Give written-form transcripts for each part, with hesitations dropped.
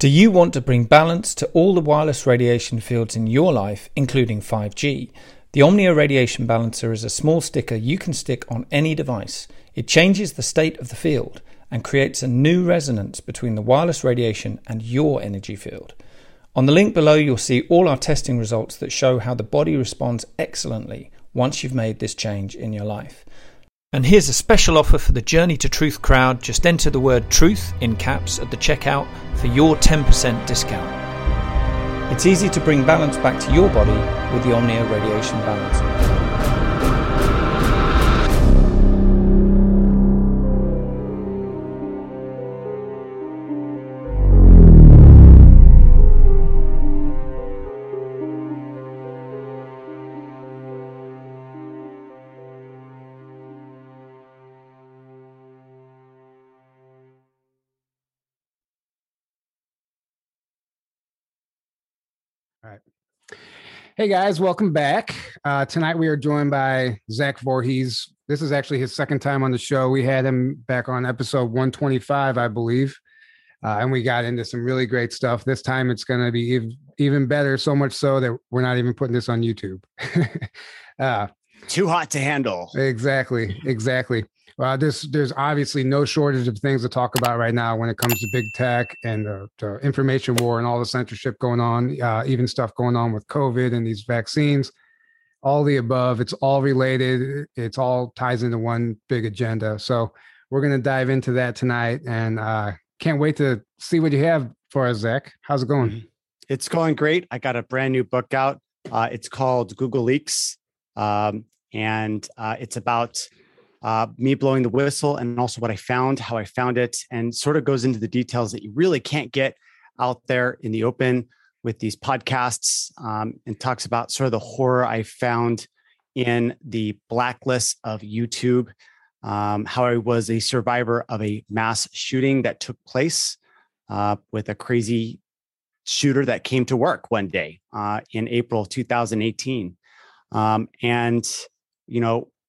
Do you want to bring balance to all the wireless radiation fields in your life, including 5G? The Omnia Radiation Balancer is a small sticker you can stick on any device. It changes the state of the field and creates a new resonance between the wireless radiation and your energy field. On the link below, you'll see all our testing results that show how the body responds excellently once you've made this change in your life. And here's a special offer for the Journey to Truth crowd. Just enter the word TRUTH in caps at the checkout for your 10% discount. It's easy to bring balance back to your body with the Omnia Radiation Balancer. Hey guys, welcome back. Tonight we are joined by Zach Vorhees. This is actually his second time on the show. We had him back on episode 125, I believe. And we got into some really great stuff. This time it's going to be even better, so much so that we're not even putting this on YouTube. Too hot to handle. Exactly. Well, there's obviously no shortage of things to talk about right now when it comes to big tech and the information war and all the censorship going on, even stuff going on with COVID and these vaccines, all the above. It's all related. It's all ties into one big agenda. So we're going to dive into that tonight, and can't wait to see what you have for us, Zach. How's it going? It's going great. I got a brand new book out. It's called Google Leaks, and it's about me blowing the whistle and also what I found, how I found it, and sort of goes into the details that you really can't get out there in the open with these podcasts, and talks about sort of the horror I found in the blacklist of YouTube, how I was a survivor of a mass shooting that took place with a crazy shooter that came to work one day in April 2018.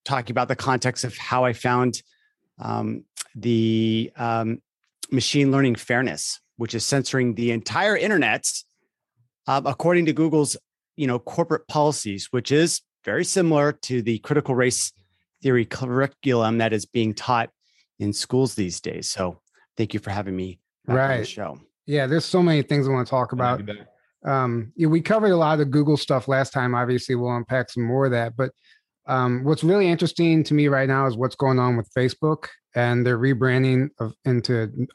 Talking about the context of how I found the machine learning fairness, which is censoring the entire internet according to Google's, corporate policies, which is very similar to the critical race theory curriculum that is being taught in schools these days. So thank you for having me on the show. Yeah, there's so many things I want to talk about. We covered a lot of the Google stuff last time. Obviously, we'll unpack some more of that, but what's really interesting to me right now is what's going on with Facebook and their rebranding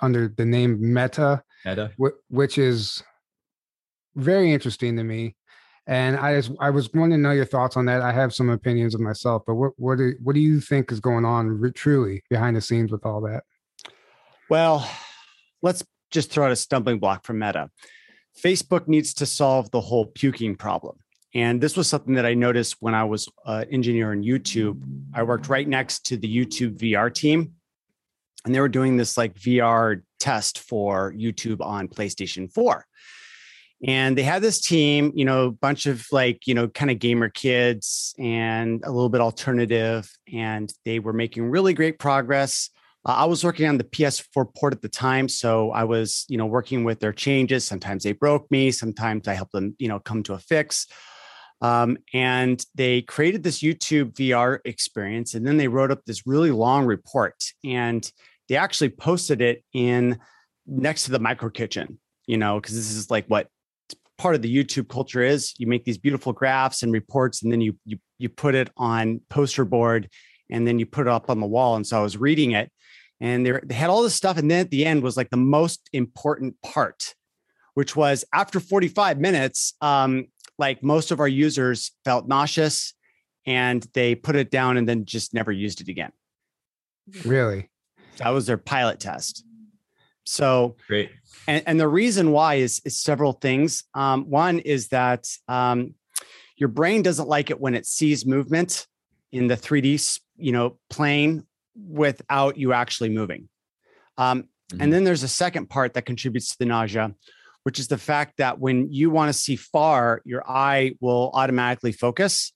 under the name Meta. Which is very interesting to me. And I was wanting to know your thoughts on that. I have some opinions of myself, but what do you think is going on truly behind the scenes with all that? Well, let's just throw out a stumbling block for Meta. Facebook needs to solve the whole puking problem. And this was something that I noticed when I was an engineer in YouTube. I worked right next to the YouTube VR team, and they were doing this VR test for YouTube on PlayStation 4. And they had this team, a bunch of kind of gamer kids and a little bit alternative, and they were making really great progress. I was working on the PS4 port at the time, so I was, working with their changes. Sometimes they broke me, sometimes I helped them, come to a fix. And they created this YouTube VR experience, and then they wrote up this really long report, and they actually posted it in next to the micro kitchen, because this is what part of the YouTube culture is. You make these beautiful graphs and reports, and then you put it on poster board, and then you put it up on the wall. And so I was reading it, and they had all this stuff. And then at the end was the most important part, which was after 45 minutes, most of our users felt nauseous and they put it down and then just never used it again. Really? That was their pilot test. So great. And the reason why is several things. One is that your brain doesn't like it when it sees movement in the 3D, plane without you actually moving. And then there's a second part that contributes to the nausea, which is the fact that when you want to see far, your eye will automatically focus.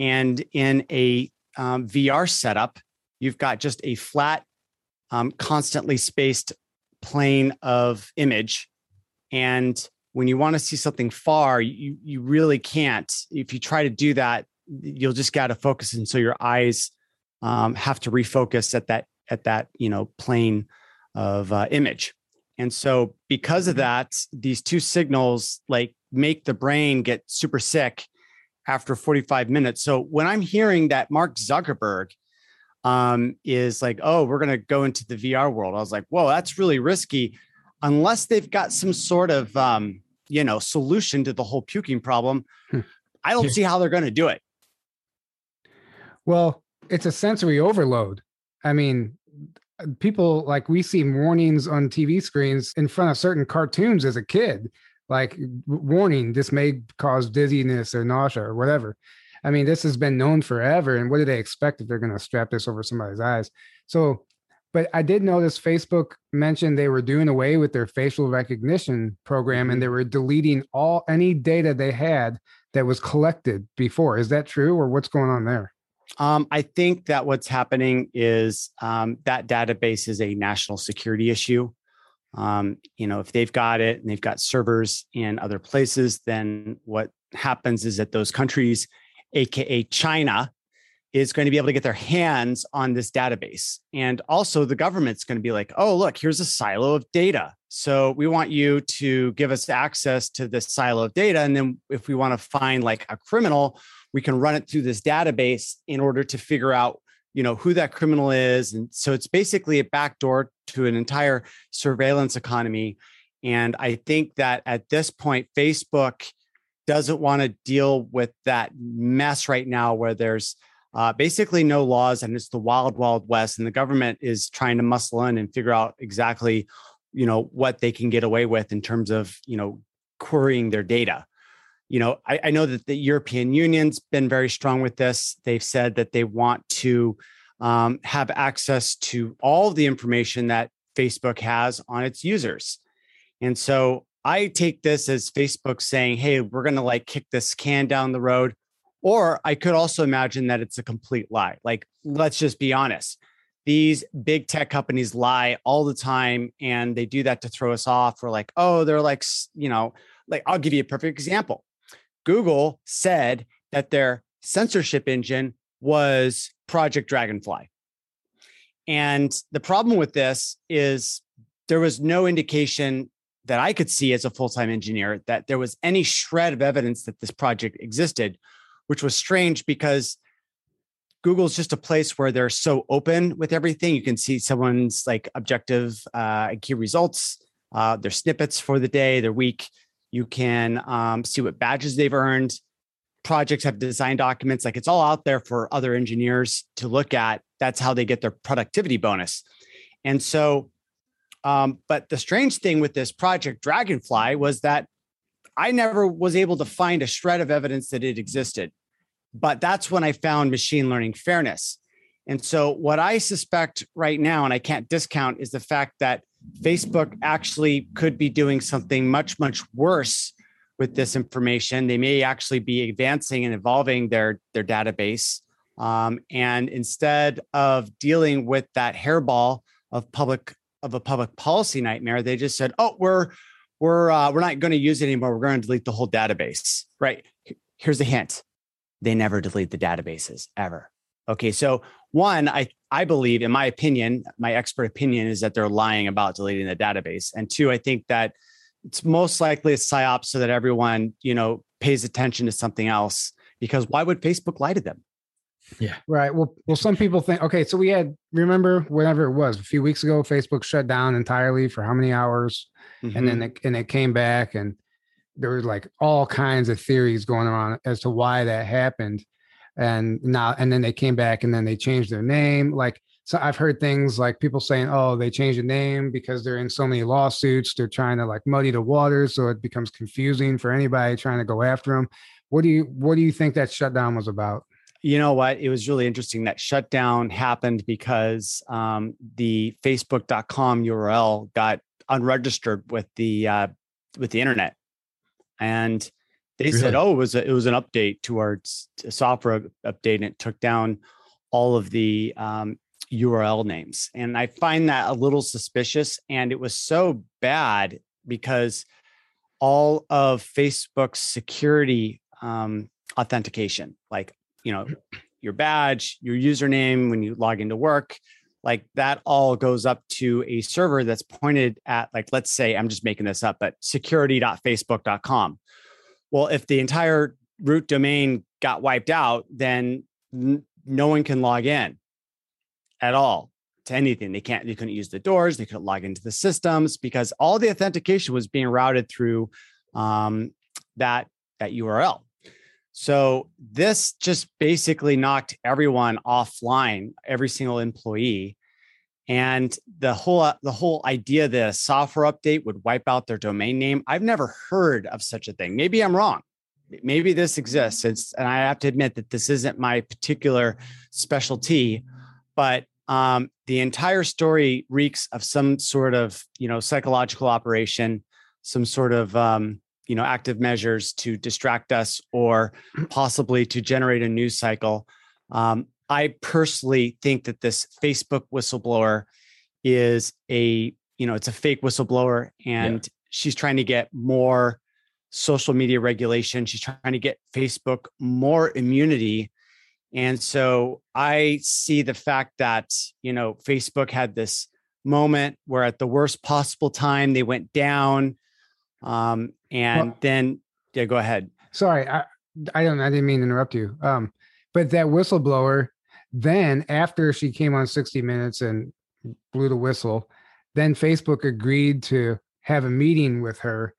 And in a VR setup, you've got just a flat, constantly spaced plane of image And when you want to see something far, you really can't. If you try to do that, you'll just got to focus. And so your eyes have to refocus at that plane of image. And so because of that, these two signals like make the brain get super sick after 45 minutes. So when I'm hearing that Mark Zuckerberg is like, oh, we're going to go into the VR world, I was like, whoa, that's really risky. Unless they've got some sort of, solution to the whole puking problem, I don't see how they're going to do it. Well, it's a sensory overload. I mean, people, like, we see warnings on TV screens in front of certain cartoons as a kid, like, warning, this may cause dizziness or nausea or whatever. I mean, this has been known forever. And what do they expect if they're going to strap this over somebody's eyes? So, but I did notice Facebook mentioned they were doing away with their facial recognition program, and they were deleting any data they had that was collected before. Is that true, or what's going on there? I think that what's happening is that database is a national security issue. If they've got it and they've got servers in other places, then what happens is that those countries, aka China, is going to be able to get their hands on this database. And also the government's going to be like, oh, look, here's a silo of data. So we want you to give us access to this silo of data. And then if we want to find like a criminal, we can run it through this database in order to figure out, who that criminal is. And so it's basically a backdoor to an entire surveillance economy. And I think that at this point, Facebook doesn't want to deal with that mess right now, where there's basically no laws and it's the wild, wild west. And the government is trying to muscle in and figure out exactly, what they can get away with in terms of, querying their data. I know that the European Union's been very strong with this. They've said that they want to have access to all the information that Facebook has on its users. And so I take this as Facebook saying, hey, we're going to like kick this can down the road. Or I could also imagine that it's a complete lie. Like, let's just be honest. These big tech companies lie all the time, and they do that to throw us off. We're like, oh, they're like, I'll give you a perfect example. Google said that their censorship engine was Project Dragonfly. And the problem with this is there was no indication that I could see as a full-time engineer that there was any shred of evidence that this project existed, which was strange because Google's just a place where they're so open with everything. You can see someone's like objective key results, their snippets for the day, their week. You can see what badges they've earned. Projects have design documents. Like, it's all out there for other engineers to look at. That's how they get their productivity bonus. And so, but the strange thing with this Project Dragonfly was that I never was able to find a shred of evidence that it existed. But that's when I found machine learning fairness. And so what I suspect right now, and I can't discount, is the fact that Facebook actually could be doing something much, much worse with this information. They may actually be advancing and evolving their database. And instead of dealing with that hairball of a public policy nightmare, they just said, oh, we're not going to use it anymore. We're going to delete the whole database. Right. Here's a hint. They never delete the databases ever. Okay. So one, I believe, in my opinion, my expert opinion, is that they're lying about deleting the database. And two, I think that it's most likely a psyop so that everyone, pays attention to something else, because why would Facebook lie to them? Yeah. Right. Well, some people think, okay, so we had, remember, whatever it was, a few weeks ago, Facebook shut down entirely for how many hours? Mm-hmm. And then it came back, and there were like all kinds of theories going on as to why that happened. And then they came back and then they changed their name. Like, so I've heard things like people saying, oh, they changed the name because they're in so many lawsuits. They're trying to like muddy the water, so it becomes confusing for anybody trying to go after them. What do you think that shutdown was about? You know what? It was really interesting. That shutdown happened because the Facebook.com URL got unregistered with the internet. And they said, oh, it was an update to our software update, and it took down all of the URL names. And I find that a little suspicious. And it was so bad because all of Facebook's security authentication, like, you know, your badge, your username when you log into work, like that all goes up to a server that's pointed at, like, let's say, I'm just making this up, but security.facebook.com. Well, if the entire root domain got wiped out, then no one can log in at all to anything. They can't, they couldn't use the doors. They couldn't log into the systems because all the authentication was being routed through that URL. So this just basically knocked everyone offline, every single employee. And the whole idea that a software update would wipe out their domain name, I've never heard of such a thing. Maybe I'm wrong. Maybe this exists. And I have to admit that this isn't my particular specialty, but the entire story reeks of some sort of, you know, psychological operation, some sort of, you know, active measures to distract us or possibly to generate a news cycle. I personally think that this Facebook whistleblower is a, you know, it's a fake whistleblower, and she's trying to get more social media regulation. She's trying to get Facebook more immunity. And so I see the fact that, you know, Facebook had this moment where at the worst possible time they went down. Go ahead. Sorry. I didn't mean to interrupt you. But that whistleblower, then after she came on 60 Minutes and blew the whistle, then Facebook agreed to have a meeting with her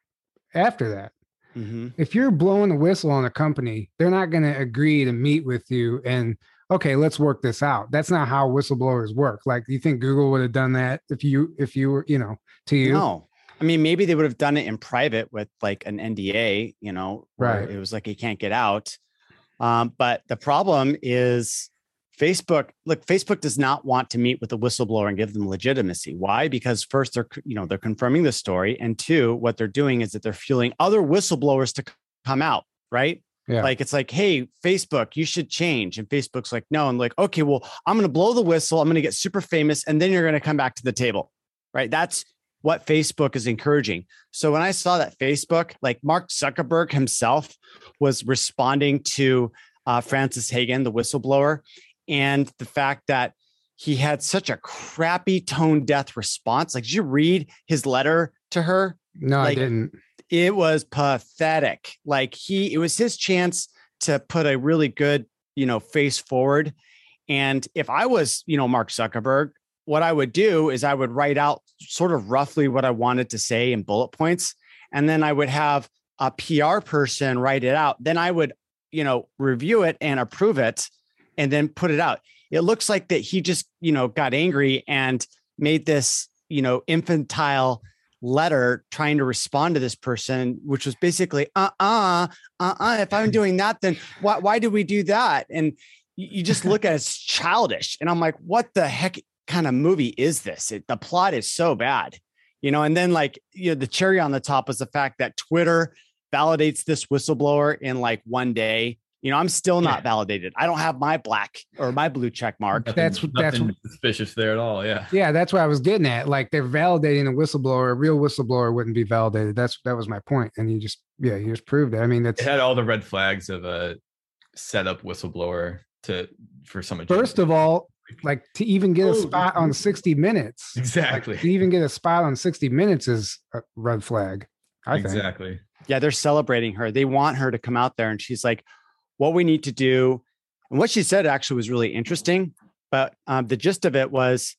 after that. Mm-hmm. If you're blowing the whistle on a company, they're not going to agree to meet with you and, okay, let's work this out. That's not how whistleblowers work. Like, you think Google would have done that if you were, you know, to you? No. I mean, maybe they would have done it in private with like an NDA, you know, right? It was like, you can't get out. But the problem is Facebook does not want to meet with a whistleblower and give them legitimacy. Why? Because first they're confirming the story. And two, what they're doing is that they're fueling other whistleblowers to come out. Right. Yeah. Like, it's like, hey, Facebook, you should change. And Facebook's like, no. And like, okay, well, I'm going to blow the whistle. I'm going to get super famous. And then you're going to come back to the table. Right. That's what Facebook is encouraging. So when I saw that Facebook, like Mark Zuckerberg himself was responding to Frances Haugen, the whistleblower, and the fact that he had such a crappy tone deaf response. Like, did you read his letter to her? No, like, I didn't. It was pathetic. Like, it was his chance to put a really good, you know, face forward. And if I was, you know, Mark Zuckerberg, what I would do is I would write out sort of roughly what I wanted to say in bullet points. And then I would have a PR person write it out. Then I would, you know, review it and approve it and then put it out. It looks like that he just, you know, got angry and made this, you know, infantile letter trying to respond to this person, which was basically, if I'm doing that, then why do we do that? And you just look at it, it's childish. And I'm like, what the heck kind of movie is this? The plot is so bad, you know. And then, like, you know, the cherry on the top was the fact that Twitter validates this whistleblower in like one day. You know, I'm still not validated. I don't have my black or my blue check mark. Nothing suspicious there at all. Yeah. Yeah. That's what I was getting at. Like, they're validating a whistleblower. A real whistleblower wouldn't be validated. That was my point. And you just proved it. I mean, it had all the red flags of a set up whistleblower for some agenda. First of all, like, to even get a spot on 60 Minutes. Exactly. Like, to even get a spot on 60 Minutes is a red flag, I think. Exactly. Yeah. They're celebrating her. They want her to come out there. And she's like, what we need to do. And what she said actually was really interesting, but the gist of it was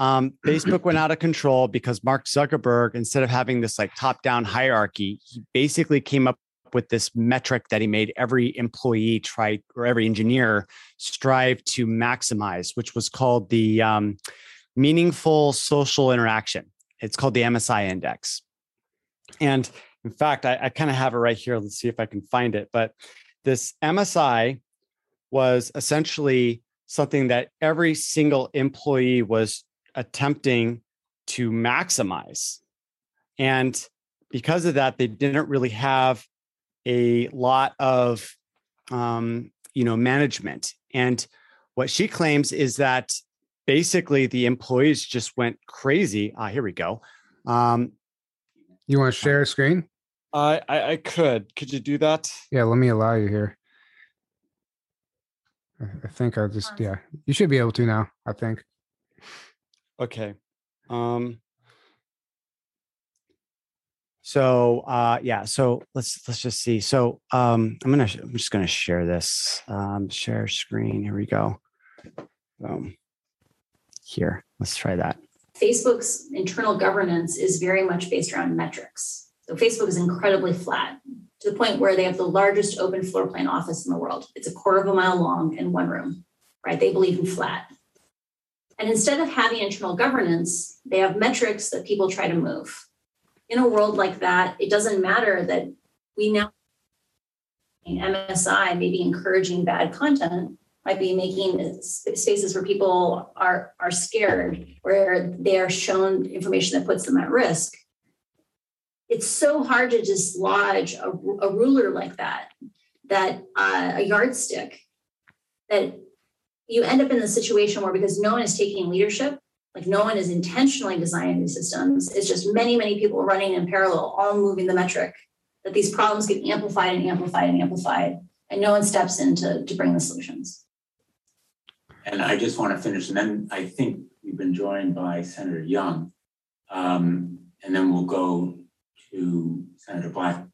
Facebook went out of control because Mark Zuckerberg, instead of having this like top-down hierarchy, he basically came up with this metric that he made every employee try, or every engineer strive to maximize, which was called the meaningful social interaction. It's called the MSI index. And in fact, I kind of have it right here. Let's see if I can find it. But this MSI was essentially something that every single employee was attempting to maximize. And because of that, they didn't really have a lot of, you know, management. And what she claims is that basically the employees just went crazy. Here we go. You want to share a screen? I could. Could you do that? Yeah, let me allow you here. I think I'll just, yeah, you should be able to now, I think. Okay. So let's just see. So I'm just gonna share this. Share screen. Here we go. Here, let's try that. Facebook's internal governance is very much based around metrics. So Facebook is incredibly flat, to the point where they have the largest open floor plan office in the world. It's 25 miles long and one room, right? They believe in flat. And instead of having internal governance, they have metrics that people try to move. In a world like that, it doesn't matter that we now, MSI may be encouraging bad content, might be making spaces where people are scared, where they are shown information that puts them at risk. It's so hard to dislodge a ruler like that, a yardstick, that you end up in the situation where, because no one is taking leadership, like no one is intentionally designing these systems, it's just many, many people running in parallel, all moving the metric, that these problems get amplified and amplified and amplified, and no one steps in to bring the solutions. And I just want to finish, and then I think we've been joined by Senator Young, and then we'll go to Senator Black.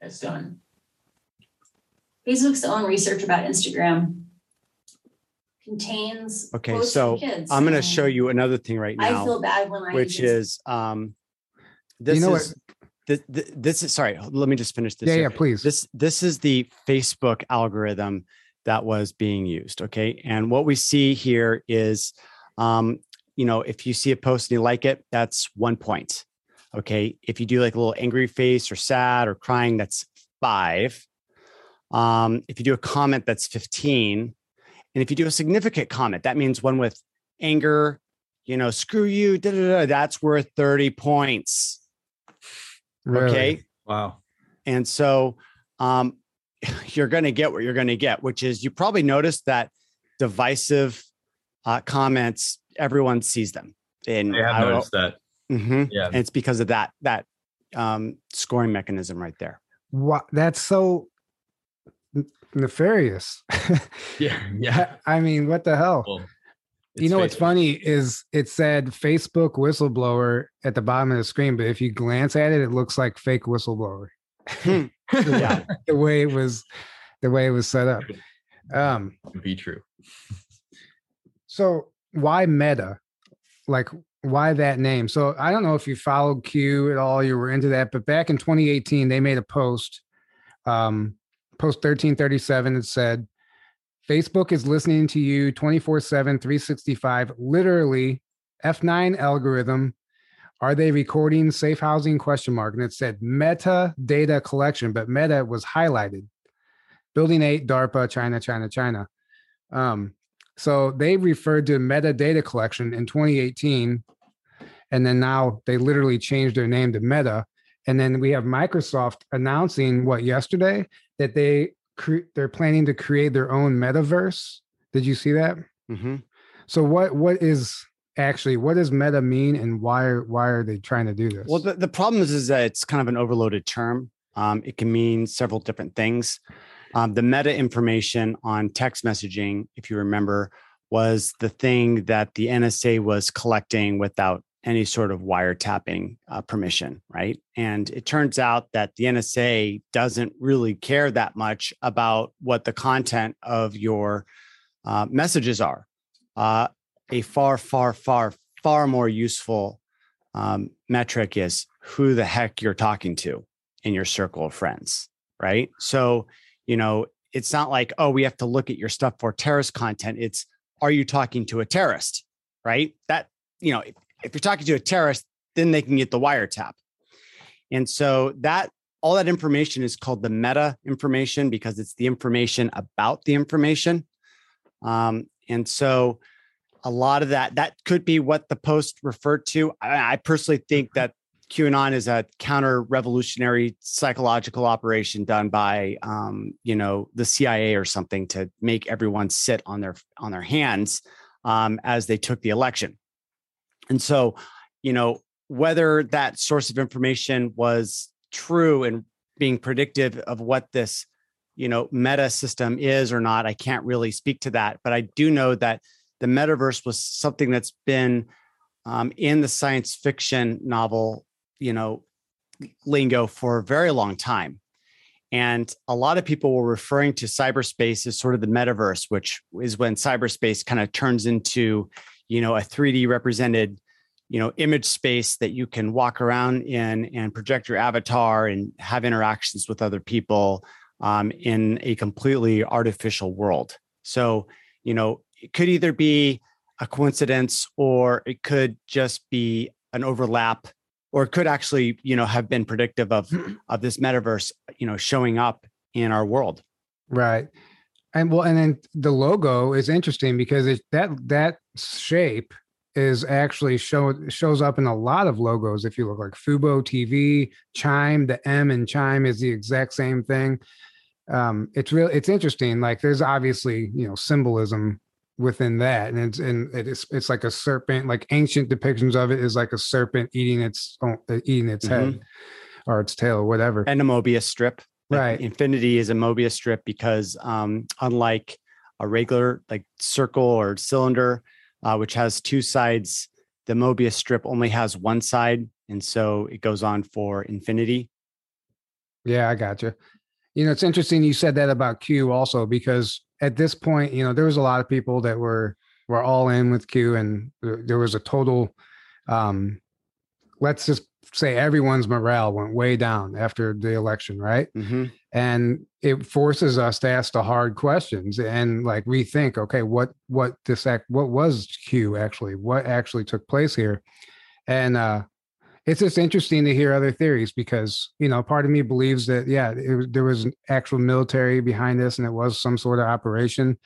That's done. Facebook's own research about Instagram contains. Okay, so kids. I'm going to show you another thing right now. I feel bad when I. Which is this. You know is, what? This is sorry. Let me just finish this. Yeah, here. Yeah, please. This is the Facebook algorithm that was being used. Okay, and what we see here is, if you see a post and you like it, that's 1 point. Okay. If you do like a little angry face or sad or crying, that's 5. If you do a comment, that's 15. And if you do a significant comment, that means one with anger, screw you, da, da, da, that's worth 30 points. Really? Okay. Wow. And so you're going to get what you're going to get, which is you probably noticed that divisive comments, everyone sees them. And I have noticed that. Mm-hmm. Yeah, and it's because of that scoring mechanism right there. Wow, that's so nefarious. yeah. I mean, what the hell? Well, what's funny is it said Facebook whistleblower at the bottom of the screen, but if you glance at it, it looks like fake whistleblower. The way it was set up. It would be true. So why Meta? Why that name? So I don't know if you followed Q at all, you were into that, but back in 2018, they made a post, post 1337. It said, Facebook is listening to you 24/7, 365, literally F9 algorithm. Are they recording safe housing ? And it said meta data collection, but meta was highlighted. Building 8, DARPA, China. So they referred to metadata collection in 2018, and then now they literally changed their name to Meta. And then we have Microsoft announcing yesterday that they're planning to create their own metaverse. Did you see that? Mm-hmm. So what does Meta mean, and why are they trying to do this? Well, the problem is that it's kind of an overloaded term. It can mean several different things. The meta information on text messaging, if you remember, was the thing that the NSA was collecting without any sort of wiretapping permission, right? And it turns out that the NSA doesn't really care that much about what the content of your messages are. A far, far, far, far more useful metric is who the heck you're talking to in your circle of friends, right? So, it's not like, oh, we have to look at your stuff for terrorist content. It's, are you talking to a terrorist, right? That, if you're talking to a terrorist, then they can get the wiretap. And so all that information is called the meta information because it's the information about the information. And so a lot of that could be what the post referred to. I personally think that QAnon is a counter-revolutionary psychological operation done by, the CIA or something to make everyone sit on their hands as they took the election. And so, whether that source of information was true and being predictive of what this, you know, meta system is or not, I can't really speak to that. But I do know that the metaverse was something that's been in the science fiction novel, you know, lingo for a very long time. And a lot of people were referring to cyberspace as sort of the metaverse, which is when cyberspace kind of turns into, you know, a 3D represented, you know, image space that you can walk around in and project your avatar and have interactions with other people in a completely artificial world. So, you know, it could either be a coincidence, or it could just be an overlap, or it could actually, you know, have been predictive of this metaverse, you know, showing up in our world. Right. And well, and then the logo is interesting because it, that shape is actually shows up in a lot of logos. If you look, like Fubo TV, Chime, the M in Chime is the exact same thing. It's interesting. Like, there's obviously, you know, symbolism within that, and it's like a serpent. Like, ancient depictions of it is like a serpent eating its mm-hmm. head or its tail or whatever. And a Mobius strip, right? Like, infinity is a Mobius strip because unlike a regular like circle or cylinder, which has two sides, the Mobius strip only has one side, and so it goes on for infinity. Yeah, I gotcha. You know, it's interesting you said that about Q also, because at this point, you know, there was a lot of people that were all in with Q, and there was a total, let's just say everyone's morale went way down after the election, right? Mm-hmm. And it forces us to ask the hard questions and like rethink, okay, what was Q actually? What actually took place here? And it's just interesting to hear other theories because, you know, part of me believes that, yeah, there was an actual military behind this and it was some sort of operation.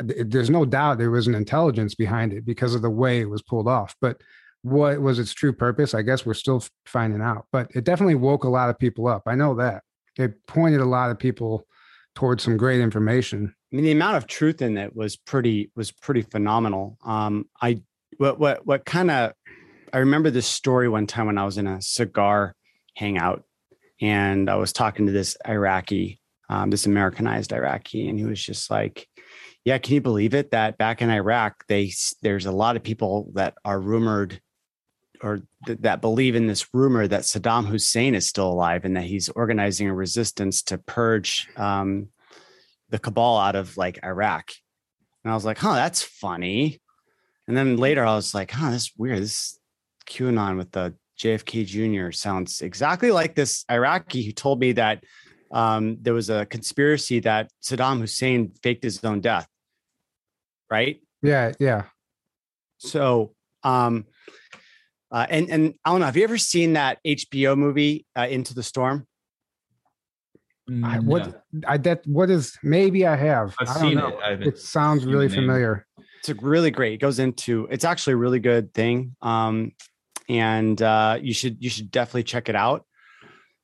There's no doubt there was an intelligence behind it because of the way it was pulled off. But what was its true purpose? I guess we're still finding out. But it definitely woke a lot of people up. I know that. It pointed a lot of people towards some great information. I mean, the amount of truth in it was pretty phenomenal. I remember this story one time when I was in a cigar hangout and I was talking to this Iraqi, this Americanized Iraqi, and he was just like, yeah, can you believe it that back in Iraq, there's a lot of people that are rumored or that believe in this rumor that Saddam Hussein is still alive and that he's organizing a resistance to purge the cabal out of like Iraq. And I was like, huh, that's funny. And then later I was like, huh, that's weird. This QAnon with the JFK Jr. sounds exactly like this Iraqi who told me that there was a conspiracy that Saddam Hussein faked his own death. Right? Yeah. Yeah. So, and I don't know, have you ever seen that HBO movie, Into the Storm? No. Maybe I have. I don't know. It sounds really familiar. It's a really great, it's actually a really good thing. And you should definitely check it out.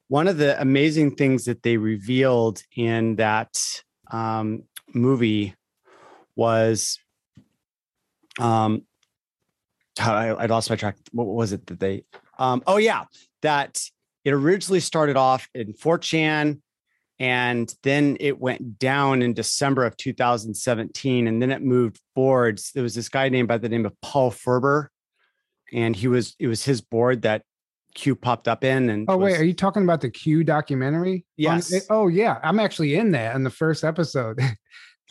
One of the amazing things that they revealed in that movie was, I lost my track. What was it that they? That it originally started off in 4chan, and then it went down in December of 2017, and then it moved boards. There was this guy named by the name of Paul Furber. And it was his board that Q popped up in. And are you talking about the Q documentary? Yes. Oh yeah, I'm actually in that in the first episode.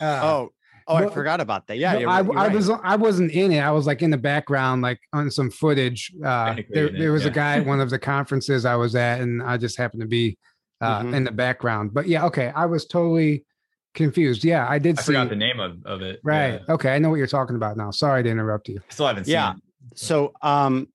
I forgot about that. Yeah, no, you're right. I wasn't in it. I was like in the background, like on some footage. There was a guy at one of the conferences I was at, and I just happened to be in the background. But yeah, okay, I was totally confused. Yeah, I forgot the name of it. Right. Yeah. Okay, I know what you're talking about now. Sorry to interrupt you. I still haven't seen it. So, and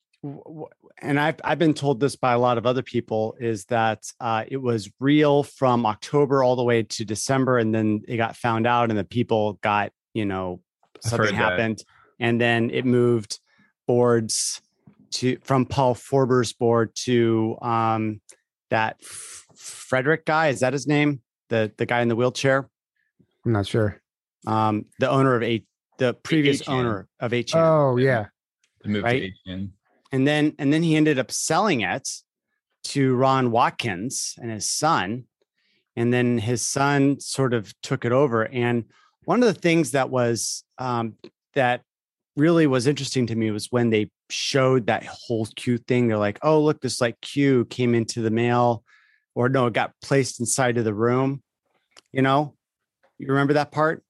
I've been told this by a lot of other people, is that it was real from October all the way to December, and then it got found out, and the people got, you know, something happened, and then it moved boards from Paul Forber's board to that Frederick guy. Is that his name? The guy in the wheelchair? I'm not sure. The owner of owner of HN. Oh yeah. Right? And then he ended up selling it to Ron Watkins and his son. And then his son sort of took it over. And one of the things that was that really was interesting to me was when they showed that whole Q thing. They're like, oh, look, this like Q came into the mail, or no, it got placed inside of the room. You know, you remember that part?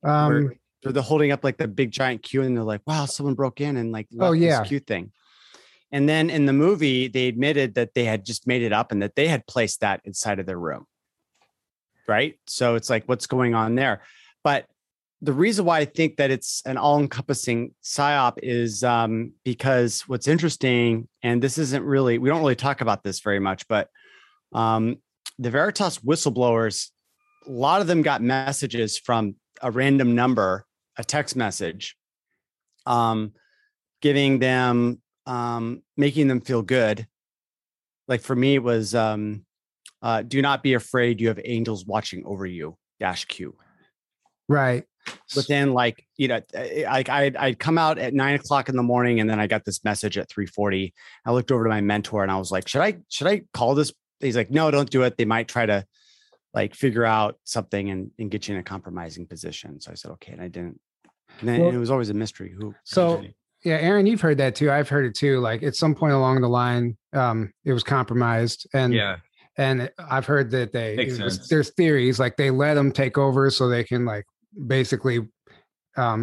Where they're holding up like the big giant Q and they're like, wow, someone broke in and like, oh, yeah, this Q thing. And then in the movie, they admitted that they had just made it up and that they had placed that inside of their room. Right. So it's like, what's going on there? But the reason why I think that it's an all-encompassing psyop is because what's interesting, and this isn't really, we don't really talk about this very much, but the Veritas whistleblowers, a lot of them got messages from a random number, a text message, giving them, making them feel good. Like for me, it was, do not be afraid, you have angels watching over you, -Q. Right. But then, like, you know, I'd come out at 9 o'clock in the morning, and then I got this message at 3:40. I looked over to my mentor and I was like, should I call this? He's like, no, don't do it. They might try to like figure out something and get you in a compromising position. So I said, okay. And I didn't. And then it was always a mystery. Yeah, Aaron, you've heard that too. I've heard it too. Like at some point along the line, it was compromised. And yeah. And I've heard that there's theories, like they let them take over so they can like basically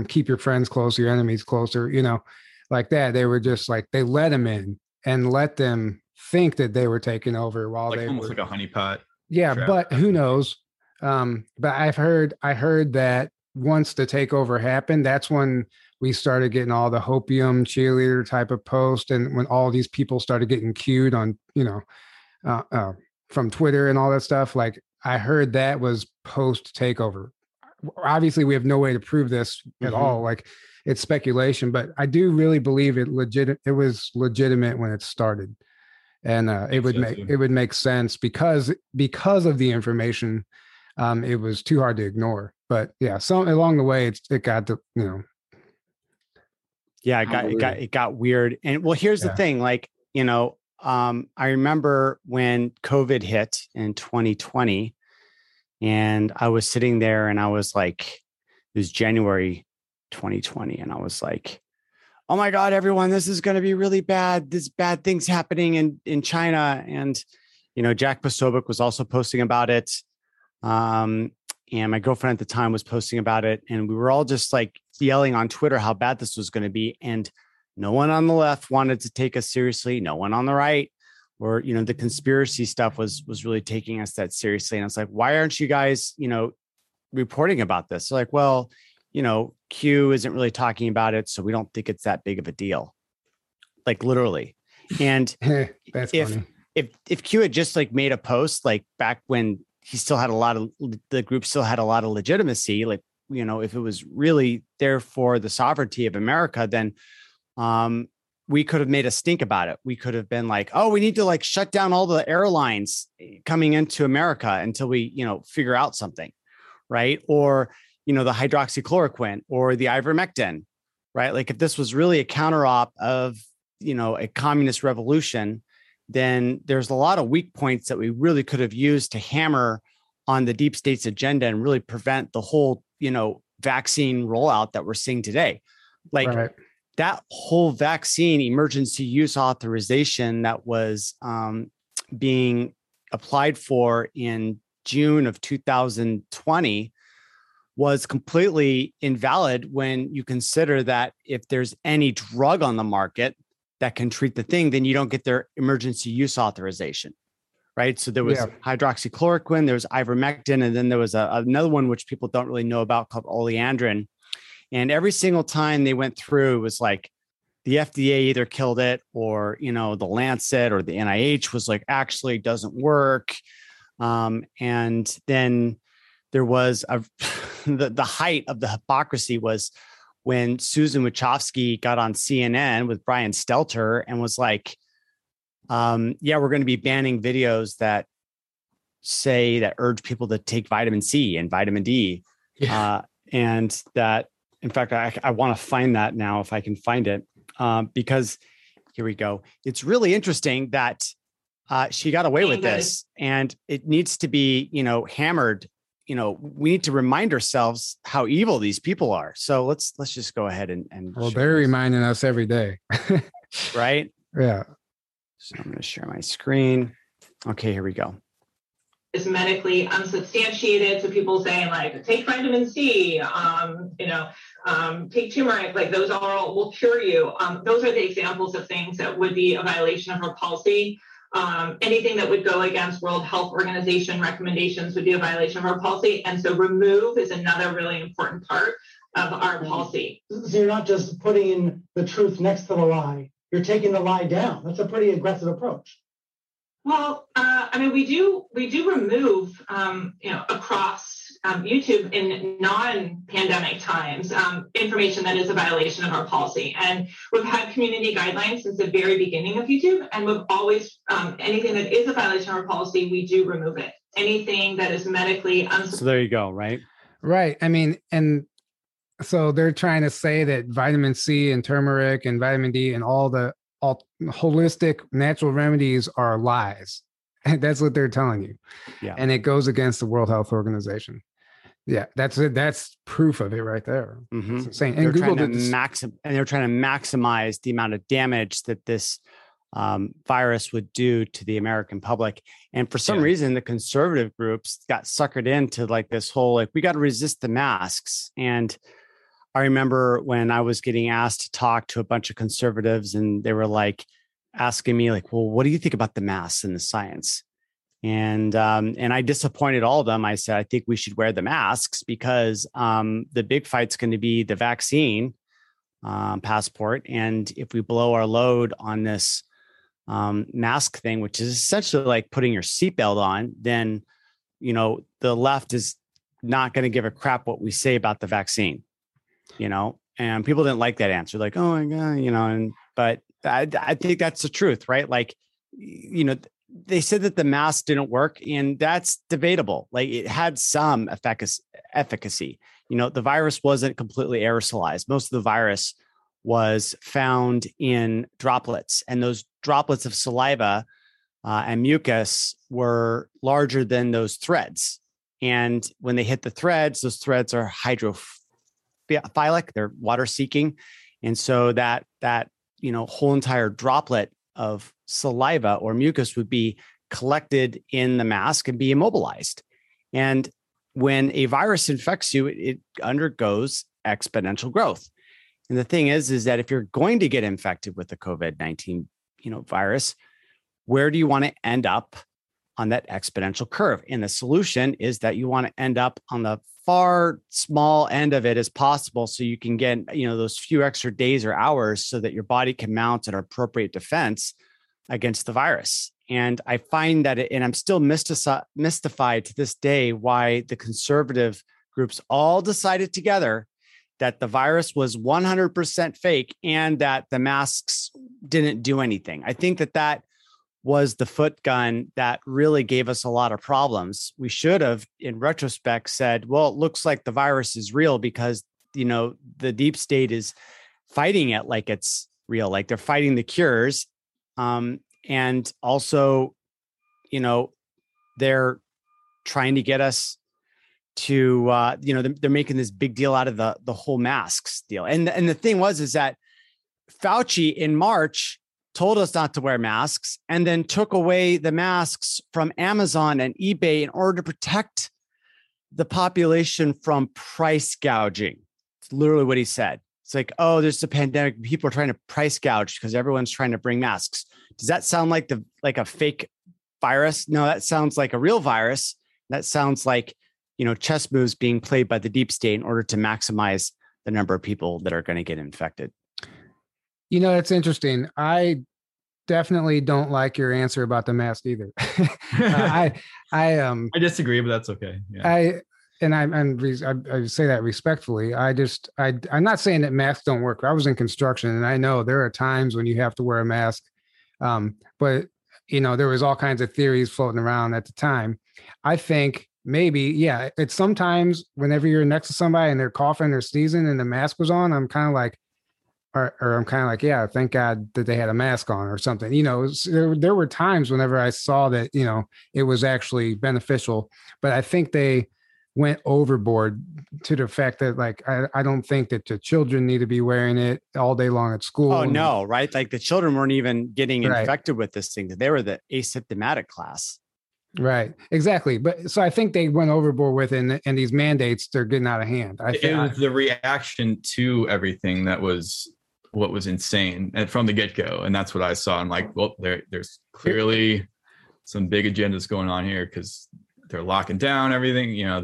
keep your friends close, your enemies closer, you know, like that. They were just like, they let them in and let them think that they were taking over while like, they almost were, like a honeypot. Yeah, trap. But who knows? But I heard that once the takeover happened, that's when we started getting all the hopium cheerleader type of post. And when all these people started getting cued on, you know, from Twitter and all that stuff. Like I heard that was post takeover. Obviously we have no way to prove this at all. Like it's speculation, but I do really believe it was legitimate when it started. And it would make sense because of the information. It was too hard to ignore, but yeah, some along the way it got to, you know. Yeah. It got weird. And well, here's the thing, like, you know, I remember when COVID hit in 2020 and I was sitting there and I was like, it was January, 2020. And I was like, oh my God, everyone, this is going to be really bad. This bad thing's happening in China. And, you know, Jack Posobiec was also posting about it. And my girlfriend at the time was posting about it. And we were all just like yelling on Twitter how bad this was going to be. And no one on the left wanted to take us seriously. No one on the right, or, you know, the conspiracy stuff was really taking us that seriously. And it's like, why aren't you guys, you know, reporting about this? They're like, well, you know, Q isn't really talking about it, so we don't think it's that big of a deal. Like literally. And that's funny. If Q had just like made a post, like back when he still had the group still had a lot of legitimacy, like, you know, if it was really there for the sovereignty of America, then we could have made a stink about it. We could have been like, oh, we need to like shut down all the airlines coming into America until we, you know, figure out something. Right. Or, you know, the hydroxychloroquine or the ivermectin. Right. Like if this was really a counter op of, you know, a communist revolution, then there's a lot of weak points that we really could have used to hammer on the deep state's agenda and really prevent the whole, you know, vaccine rollout that we're seeing today. Like, right. That whole vaccine emergency use authorization that was being applied for in June of 2020 was completely invalid when you consider that if there's any drug on the market that can treat the thing, then you don't get their emergency use authorization, right? So there was hydroxychloroquine, there was ivermectin, and then there was another one which people don't really know about called oleandrin. And every single time they went through, it was like the FDA either killed it or, you know, the Lancet or the NIH was like, actually doesn't work. And then there was the height of the hypocrisy was when Susan Wojcicki got on CNN with Brian Stelter and was like, yeah, we're going to be banning videos that say that urge people to take vitamin C and vitamin D. Yeah. And that, in fact, I want to find that now if I can find it, because here we go. It's really interesting that She got away with this, and it needs to be, hammered. We need to remind ourselves how evil these people are. So let's just go ahead and well, they're reminding us every day, right? Yeah. So I'm going to share my screen. Okay, here we go. Is medically unsubstantiated. So people saying like, take vitamin C, take turmeric, like those all will cure you. Those are the examples of things that would be a violation of her policy. Anything that would go against World Health Organization recommendations would be a violation of our policy. And so remove is another really important part of our policy. So you're not just putting in the truth next to the lie. You're taking the lie down. That's a pretty aggressive approach. Well, we do remove, across YouTube in non-pandemic times, information that is a violation of our policy. And we've had community guidelines since the very beginning of YouTube, and we've always, anything that is a violation of our policy, we do remove it. Anything that is medically so there you go, right? Right. I mean, and so they're trying to say that vitamin C and turmeric and vitamin D and all the holistic natural remedies are lies. And that's what they're telling you. Yeah. And it goes against the World Health Organization. Yeah, that's it. That's proof of it right there. Mm-hmm. It's insane. And Google did this. And they're trying to maximize the amount of damage that this virus would do to the American public. And for some reason, the conservative groups got suckered into like this whole, like, we got to resist the masks. And I remember when I was getting asked to talk to a bunch of conservatives, and they were like asking me like, well, what do you think about the masks and the science? And I disappointed all of them. I said, I think we should wear the masks because the big fight's going to be the vaccine passport. And if we blow our load on this mask thing, which is essentially like putting your seatbelt on, then, the left is not going to give a crap what we say about the vaccine. And people didn't like that answer. Like, oh my God, but I think that's the truth, right? Like, they said that the mask didn't work, and that's debatable. Like, it had some efficacy, the virus wasn't completely aerosolized. Most of the virus was found in droplets, and those droplets of saliva and mucus were larger than those threads. And when they hit the threads, those threads are hydrophilic, they're water seeking. And so that whole entire droplet of saliva or mucus would be collected in the mask and be immobilized. And when a virus infects you, it undergoes exponential growth. And the thing is that if you're going to get infected with the COVID-19, virus, where do you want to end up on that exponential curve? And the solution is that you want to end up on the far small end of it as possible, so you can get, those few extra days or hours so that your body can mount an appropriate defense against the virus. And I find that, and I'm still mystified to this day, why the conservative groups all decided together that the virus was 100% fake and that the masks didn't do anything. I think that was the foot gun that really gave us a lot of problems. We should have, in retrospect, said, well, it looks like the virus is real because, the deep state is fighting it like it's real, like they're fighting the cures. And also, they're trying to get us to, they're making this big deal out of the whole masks deal. And the thing was, is that Fauci in March told us not to wear masks, and then took away the masks from Amazon and eBay in order to protect the population from price gouging. It's literally what he said. It's like, oh, there's a pandemic. People are trying to price gouge because everyone's trying to bring masks. Does that sound like a fake virus? No, that sounds like a real virus. That sounds like, chess moves being played by the deep state in order to maximize the number of people that are going to get infected. It's interesting. I definitely don't like your answer about the mask either. I disagree, but that's okay. Yeah. I say that respectfully. I'm not saying that masks don't work. I was in construction, and I know there are times when you have to wear a mask. But there was all kinds of theories floating around at the time. I think maybe, yeah, it's sometimes whenever you're next to somebody and they're coughing or sneezing and the mask was on, I'm kind of like, or I'm kind of like, yeah, thank God that they had a mask on or something. You know, there were times whenever I saw that, you know, it was actually beneficial, but I think they went overboard to the fact that, like, I don't think that the children need to be wearing it all day long at school. Oh no. Right. Like the children weren't even getting infected with this thing. They were the asymptomatic class. Right. Exactly. But so I think they went overboard with it, and these mandates, they're getting out of hand. It was the reaction to everything that was what was insane and from the get-go. And that's what I saw. I'm like, well, there's clearly some big agendas going on here, because they're locking down everything, you know,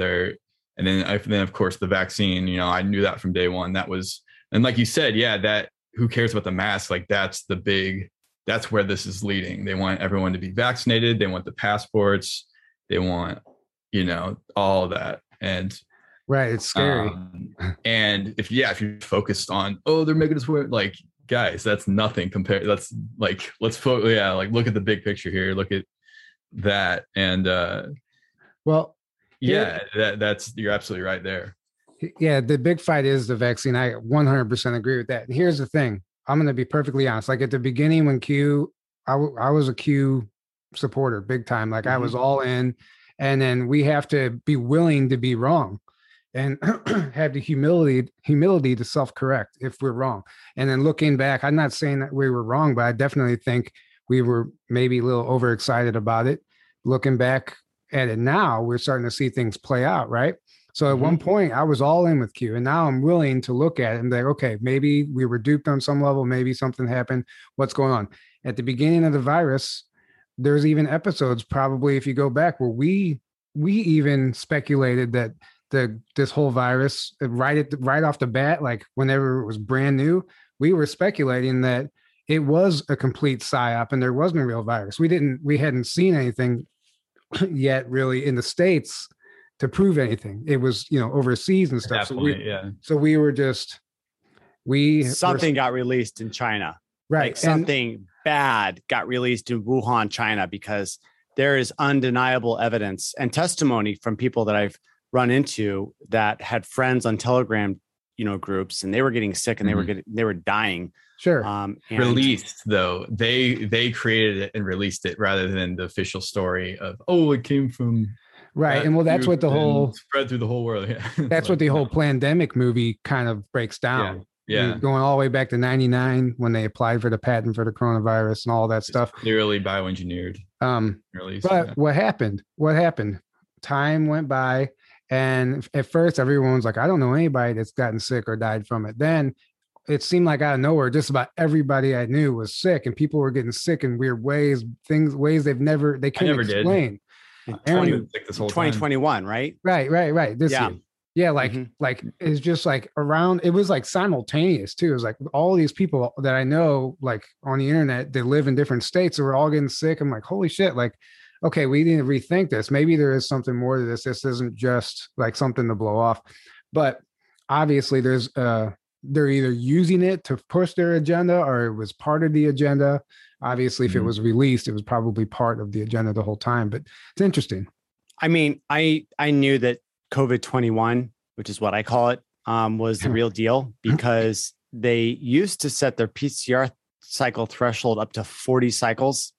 and then of course the vaccine, you know, I knew that from day one. That was, and like you said, yeah, that who cares about the mask? Like that's where this is leading. They want everyone to be vaccinated. They want the passports. They want, you know, all that. And right. It's scary. And if you're focused on, oh, they're making us wear, like, guys, that's nothing compared. That's like, let's look at the big picture here. Look at that. And, well, yeah, that's you're absolutely right there. Yeah, the big fight is the vaccine. I 100% agree with that. And here's the thing. I'm going to be perfectly honest. Like at the beginning when I was a Q supporter big time. Like I was all in. And then we have to be willing to be wrong and have the humility to self-correct if we're wrong. And then looking back, I'm not saying that we were wrong, but I definitely think we were maybe a little overexcited about it. Looking back at it now, we're starting to see things play out, right? So at one point I was all in with Q, and now I'm willing to look at it and be like, okay, maybe we were duped on some level. Maybe something happened. What's going on? At the beginning of the virus, there's even episodes, probably if you go back, where we even speculated that this whole virus right off the bat, like whenever it was brand new, we were speculating that it was a complete psyop and there wasn't a real virus. We hadn't seen anything yet really in the States to prove anything. It was, you know, overseas and stuff. Something got released in China, right? Like something bad got released in Wuhan, China, because there is undeniable evidence and testimony from people that I've run into that had friends on Telegram, you know, groups, and they were getting sick and they were dying. Sure. Released though. They created it and released it rather than the official story of, oh, it came from. Right. And well, that's what the whole spread through the whole world. Yeah. That's what the whole pandemic movie kind of breaks down. Yeah. You're going all the way back to 99 when they applied for the patent for the coronavirus and all that stuff. Clearly bioengineered. But what happened? Time went by. And at first everyone was like, I don't know anybody that's gotten sick or died from it. Then it seemed like out of nowhere, just about everybody I knew was sick, and people were getting sick in weird ways, ways they couldn't explain. And 2021, right? Right. This year. Like it's just like around. It was like simultaneous too. It was like all these people that I know, like on the internet, they live in different states, so we're all getting sick. I'm like, holy shit! Like, okay, we need to rethink this. Maybe there is something more to this. This isn't just like something to blow off. But obviously, they're either using it to push their agenda, or it was part of the agenda. Obviously, if it was released, it was probably part of the agenda the whole time. But it's interesting. I mean, I knew that COVID-21, which is what I call it, was the real deal, because they used to set their PCR cycle threshold up to 40 cycles,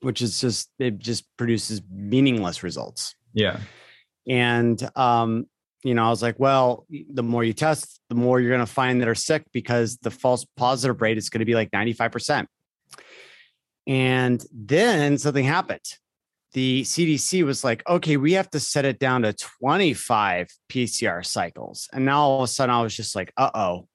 which is it just produces meaningless results. Yeah. And, you know, I was like, well, the more you test, the more you're going to find that are sick, because the false positive rate is going to be like 95%. And then something happened. The CDC was like, okay, we have to set it down to 25 PCR cycles. And now all of a sudden I was just like, uh-oh.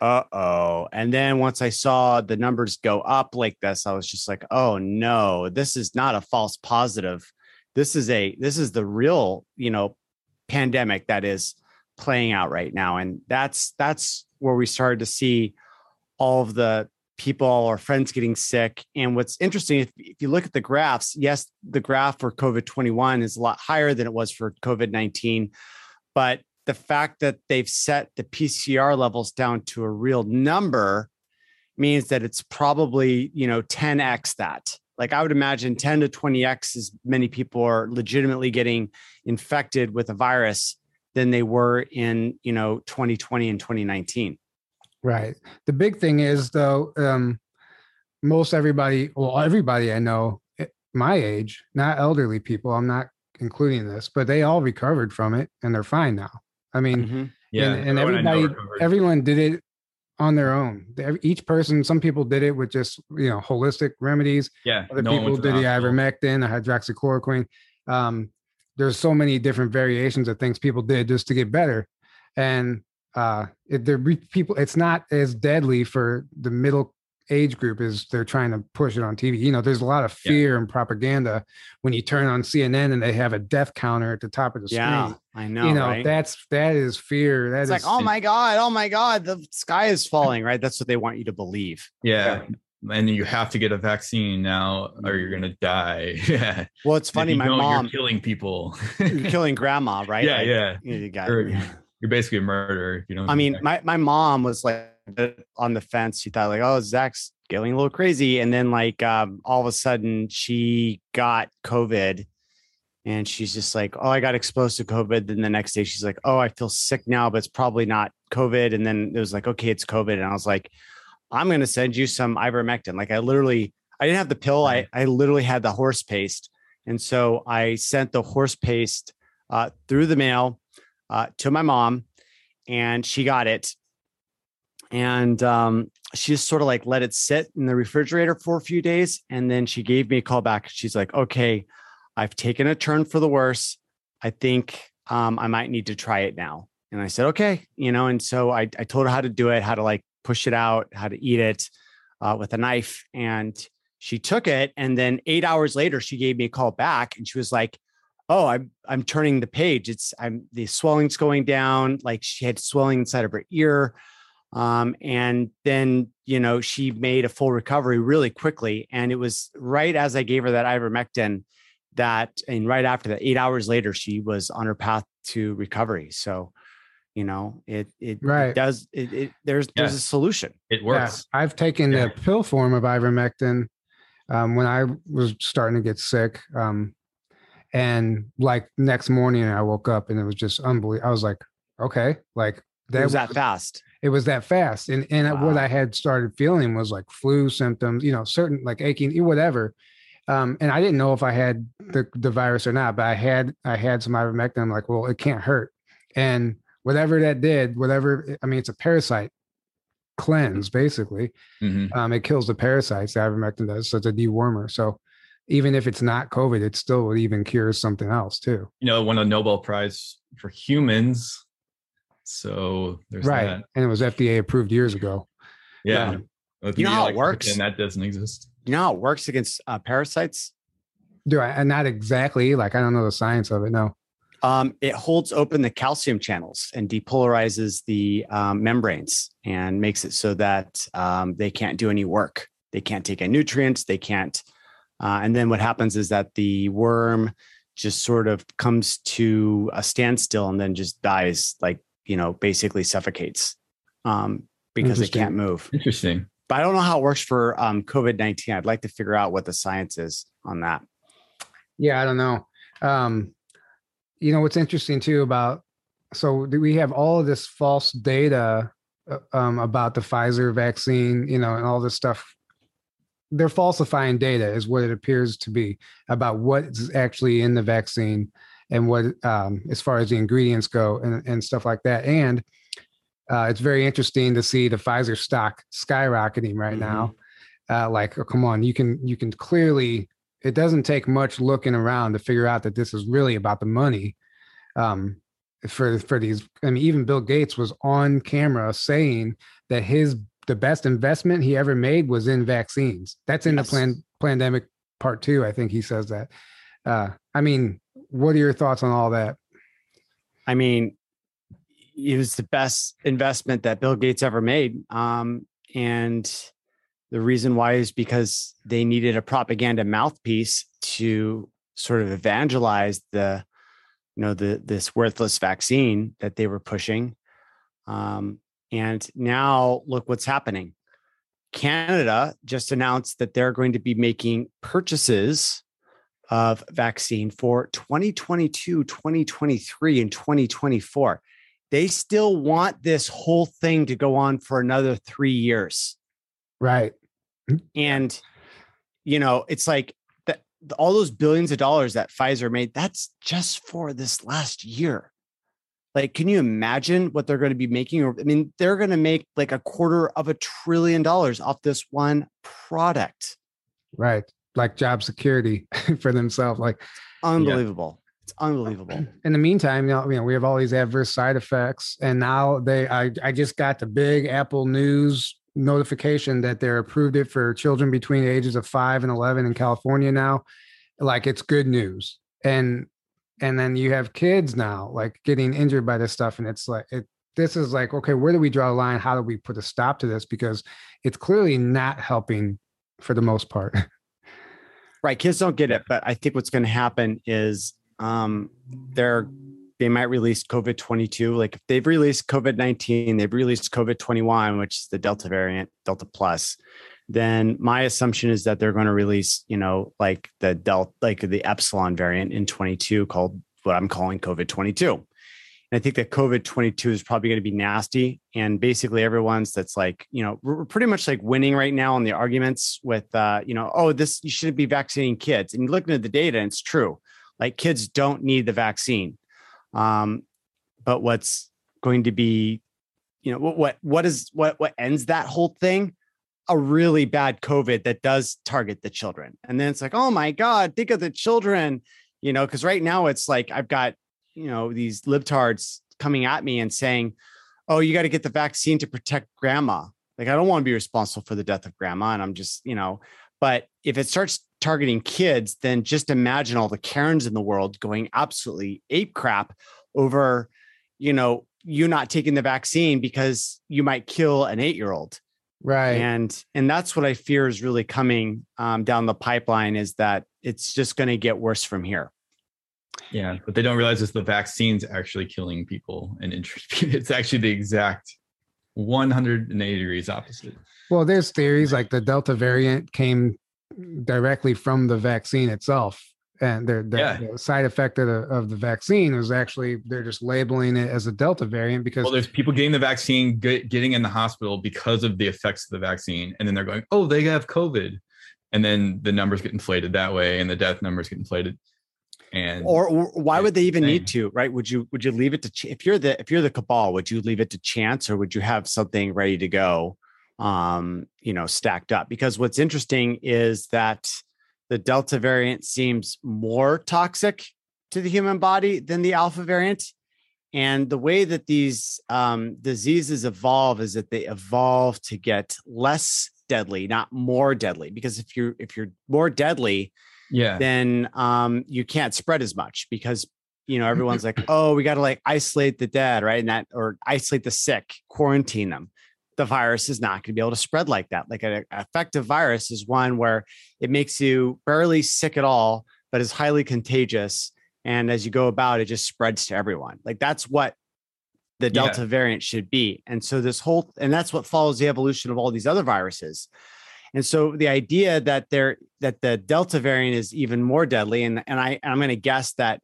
And then once I saw the numbers go up like this, I was just like, oh no, this is not a false positive. This is the real, you know, pandemic that is playing out right now. And that's where we started to see all of the people or friends getting sick. And what's interesting, if you look at the graphs, yes, the graph for COVID-21 is a lot higher than it was for COVID-19, but the fact that they've set the PCR levels down to a real number means that it's probably, you know, 10x that. Like I would imagine 10 to 20x as many people are legitimately getting infected with a virus than they were in, you know, 2020 and 2019. Right. The big thing is, though, most everybody, well, everybody I know my age, not elderly people, I'm not including this, but they all recovered from it and they're fine now. I mean, and everyone did it on their own. Each person, some people did it with just, you know, holistic remedies. Yeah. Other people did the ivermectin, hydroxychloroquine. There's so many different variations of things people did just to get better. And it's not as deadly for the middle age group as they're trying to push it on TV. You know, there's a lot of fear and propaganda when you turn on CNN and they have a death counter at the top of the screen. I know, you know, right? that is fear. That it's is like, oh my God, the sky is falling, right? That's what they want you to believe. Yeah. And you have to get a vaccine now or you're going to die. Yeah. Well, it's funny. My mom, you're killing people. You're killing grandma, right? Yeah. Like, yeah. You got it. You're basically a murderer. You know, I mean, my mom was like on the fence. She thought like, oh, Zach's getting a little crazy. And then like all of a sudden she got COVID and she's just like, oh, I got exposed to COVID. Then the next day she's like, oh, I feel sick now, but it's probably not COVID. And then it was like, okay, it's COVID. And I was like, I'm going to send you some ivermectin. Like I didn't have the pill. I literally had the horse paste. And so I sent the horse paste through the mail to my mom, and she got it. And she just sort of like let it sit in the refrigerator for a few days. And then she gave me a call back. She's like, okay, I've taken a turn for the worse. I think I might need to try it now. And I said, okay, you know, and so I told her how to do it, how to like push it out, how to eat it with a knife. And she took it. And then 8 hours later, she gave me a call back and she was like, oh, I'm turning the page. The swelling's going down. Like she had swelling inside of her ear. And then, you know, she made a full recovery really quickly. And it was right as I gave her that ivermectin and right after that, 8 hours later, she was on her path to recovery. So, you know, there's a solution. It works. Yeah. I've taken the pill form of ivermectin, when I was starting to get sick, and like next morning I woke up and it was just unbelievable. I was like, okay, like that was that fast. It was that fast. And wow. What I had started feeling was like flu symptoms, you know, certain like aching, whatever. And I didn't know if I had the virus or not, but I had some ivermectin. I'm like, well, it can't hurt. And whatever that did, it's a parasite cleanse basically. Mm-hmm. It kills the parasites. The ivermectin does. So it's a dewormer. So even if it's not COVID, it still would even cure something else too. You know, it won a Nobel Prize for humans. So there's that. And it was FDA approved years ago. Yeah. You know how it works? And that doesn't exist. You know how it works against parasites? Do I? Not exactly. Like, I don't know the science of it. No. It holds open the calcium channels and depolarizes the membranes and makes it so that they can't do any work. They can't take in nutrients. They can't. And then what happens is that the worm just sort of comes to a standstill and then just dies, like, you know, basically suffocates because it can't move. Interesting. But I don't know how it works for COVID-19. I'd like to figure out what the science is on that. Yeah, I don't know. You know, what's interesting too so we have all of this false data about the Pfizer vaccine, you know, and all this stuff. They're falsifying data is what it appears to be about what's actually in the vaccine and what, as far as the ingredients go and stuff like that. And it's very interesting to see the Pfizer stock skyrocketing right now. Like, oh, come on, you can clearly, it doesn't take much looking around to figure out that this is really about the money for these. I mean, even Bill Gates was on camera saying that the best investment he ever made was in vaccines. That's in the pandemic part 2. I think he says that. I mean, what are your thoughts on all that? I mean, it was the best investment that Bill Gates ever made. And the reason why is because they needed a propaganda mouthpiece to sort of evangelize this worthless vaccine that they were pushing. And now look what's happening. Canada just announced that they're going to be making purchases of vaccine for 2022, 2023, and 2024. They still want this whole thing to go on for another 3 years. Right. And, you know, it's like that, all those billions of dollars that Pfizer made, that's just for this last year. Like, can you imagine what they're going to be making? I mean, they're going to make like $250 billion off this one product. Right. Like job security for themselves. Like, unbelievable. Yeah. It's unbelievable. In the meantime, you know, we have all these adverse side effects, and now I just got the big Apple News notification that they're approved it for children between the ages of 5 and 11 in California now. Like, it's good news. And then you have kids now like getting injured by this stuff. And it's like, this is like, okay, where do we draw a line? How do we put a stop to this? Because it's clearly not helping for the most part. Right. Kids don't get it. But I think what's going to happen is, they might release COVID-22. Like, if they've released COVID-19, they've released COVID-21, which is the Delta variant, Delta Plus, then my assumption is that they're going to release, you know, like the Delta, like the Epsilon variant in 22, called what I'm calling COVID-22. And I think that COVID-22 is probably going to be nasty. And basically everyone's that's like, you know, we're pretty much like winning right now on the arguments with, you know, oh, this, you shouldn't be vaccinating kids. And looking at the data, and it's true. Like, kids don't need the vaccine. But what's going to be, you know, what ends that whole thing? A really bad COVID that does target the children. And then it's like, oh my God, think of the children, you know, because right now it's like, I've got, you know, these libtards coming at me and saying, oh, you got to get the vaccine to protect grandma. Like, I don't want to be responsible for the death of grandma. And I'm just, you know, but if it starts targeting kids, then just imagine all the Karens in the world going absolutely ape crap over, you know, you not taking the vaccine because you might kill an 8-year-old. Right. And that's what I fear is really coming down the pipeline, is that it's just going to get worse from here. Yeah. But they don't realize it's the vaccine's actually killing people and it's actually the exact 180 degrees opposite. Well, there's theories like the Delta variant came directly from the vaccine itself, and the side effect of the vaccine was actually, they're just labeling it as a Delta variant because there's people getting the vaccine, getting in the hospital because of the effects of the vaccine, and then they're going, oh, they have COVID, and then the numbers get inflated that way, and the death numbers get inflated. And or why would they even need to? Right? Would you leave it to, if you're the cabal, would you leave it to chance, or would you have something ready to go? You know, stacked up? Because what's interesting is that the Delta variant seems more toxic to the human body than the Alpha variant. And the way that these diseases evolve is that they evolve to get less deadly, not more deadly. Because if you're more deadly, then you can't spread as much, because, you know, everyone's like, oh, we got to like isolate the dead, right? And that, or isolate the sick, quarantine them. The virus is not going to be able to spread like that. Like, an effective virus is one where it makes you barely sick at all, but is highly contagious. And as you go about, it just spreads to everyone. Like, that's what the Delta variant should be. And so and that's what follows the evolution of all these other viruses. And so the idea that the Delta variant is even more deadly, and I'm going to guess that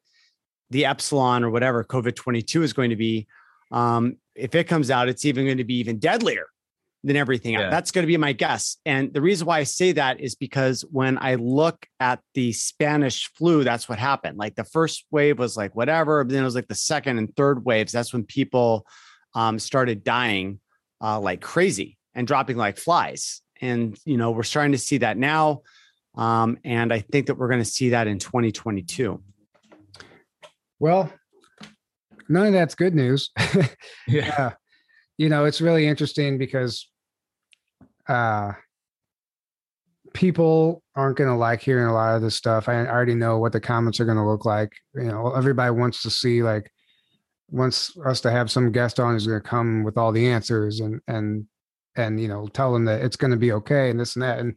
the Epsilon or whatever COVID-22 is going to be, if it comes out, it's even going to be even deadlier than everything else. That's going to be my guess. And the reason why I say that is because when I look at the Spanish flu, that's what happened. Like, the first wave was like whatever, but then it was like the second and third waves. That's when people started dying like crazy and dropping like flies. And, you know, we're starting to see that now. And I think that we're going to see that in 2022. Well, none of that's good news. You know, it's really interesting because people aren't going to like hearing a lot of this stuff. I already know what the comments are going to look like. You know, everybody wants to see, like, wants us to have some guest on who's going to come with all the answers and you know, tell them that it's going to be okay and this and that. And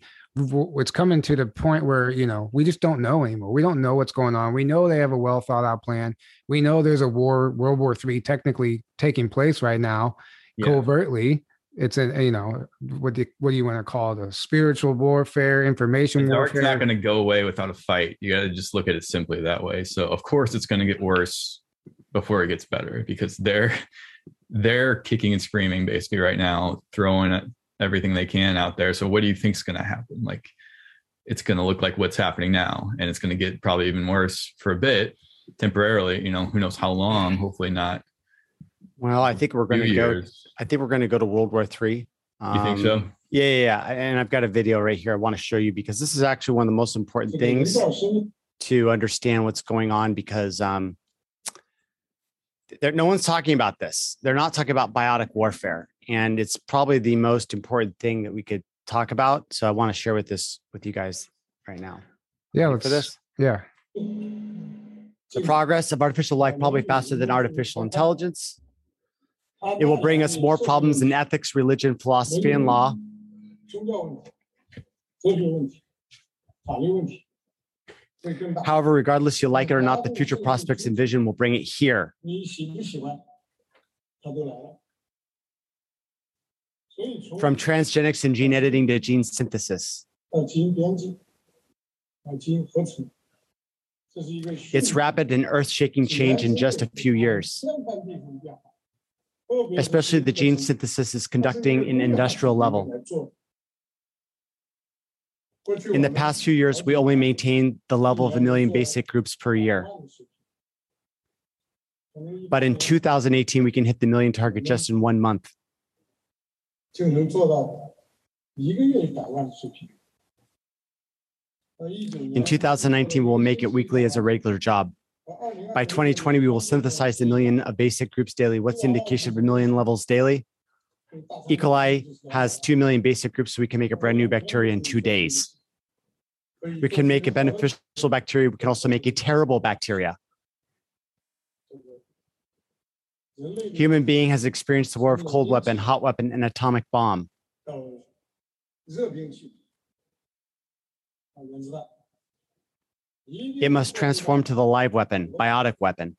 it's coming to the point where, you know, we just don't know anymore. We don't know what's going on. We know they have a well thought out plan. We know there's a war, World War III, technically taking place right now, covertly. It's a, you know, what do you want to call it? A spiritual warfare, information warfare. It's not going to go away without a fight. You got to just look at it simply that way. So of course it's going to get worse before it gets better, because they're kicking and screaming basically right now, throwing everything they can out there. So what do you think is going to happen? Like, it's going to look like what's happening now, and it's going to get probably even worse for a bit, temporarily, you know, who knows how long, hopefully not. Well, I think we're going to go, to World War III. You think so? Yeah. And I've got a video right here I want to show you, because this is actually one of the most important things to understand what's going on, because no one's talking about this. They're not talking about biotic warfare, and it's probably the most important thing that we could talk about. So I want to share with you guys right now. Yeah. Let's, for this. Yeah. The progress of artificial life, probably faster than artificial intelligence. It will bring us more problems in ethics, religion, philosophy, and law. However, regardless you like it or not, the future prospects and vision will bring it here. From transgenics and gene editing to gene synthesis. It's rapid and earth-shaking change in just a few years. Especially the gene synthesis is conducting in industrial level. In the past few years, we only maintained the level of 1 million basic groups per year. But in 2018, we can hit the 1 million target just in 1 month. In 2019, we'll make it weekly as a regular job. By 2020, we will synthesize the 1 million of basic groups daily. What's the indication of 1 million levels daily? E. coli has 2 million basic groups, so we can make a brand new bacteria in 2 days. We can make a beneficial bacteria. We can also make a terrible bacteria. Human being has experienced the war of cold weapon, hot weapon, and atomic bomb. It must transform to the live weapon, biotic weapon.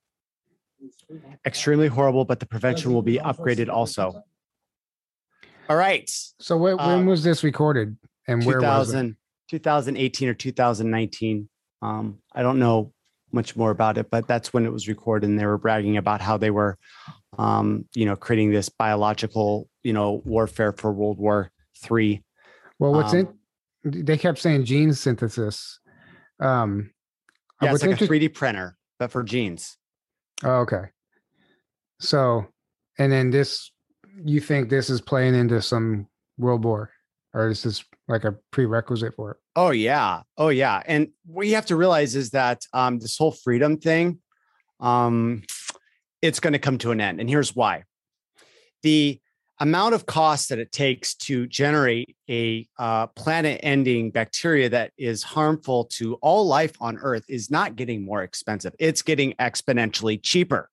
Extremely horrible, but the prevention will be upgraded also. All right. So when was this recorded, and where was it? 2018 or 2019. I don't know much more about it, but that's when it was recorded, and they were bragging about how they were, creating this biological, warfare for World War III. Well, they kept saying gene synthesis. It's like a 3D printer, but for genes. Oh, okay. So, and then this, you think this is playing into some world war, or is this like a prerequisite for it? Oh yeah. And what you have to realize is that this whole freedom thing, it's going to come to an end. And here's why. The amount of cost that it takes to generate a planet-ending bacteria that is harmful to all life on Earth is not getting more expensive. It's getting exponentially cheaper.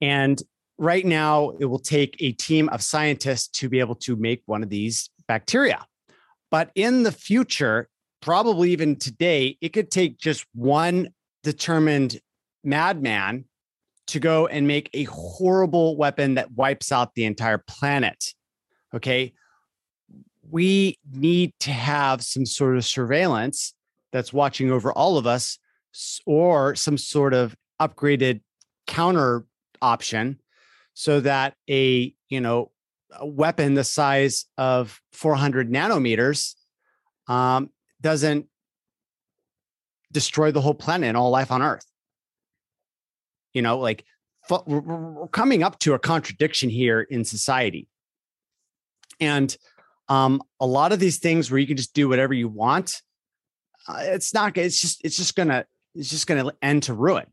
And right now, it will take a team of scientists to be able to make one of these bacteria. But in the future, probably even today, it could take just one determined madman to go and make a horrible weapon that wipes out the entire planet. Okay. We need to have some sort of surveillance that's watching over all of us, or some sort of upgraded counter option, so that a weapon the size of 400 nanometers doesn't destroy the whole planet and all life on Earth. We're coming up to a contradiction here in society. And a lot of these things where you can just do whatever you want, it's just going to end to ruin.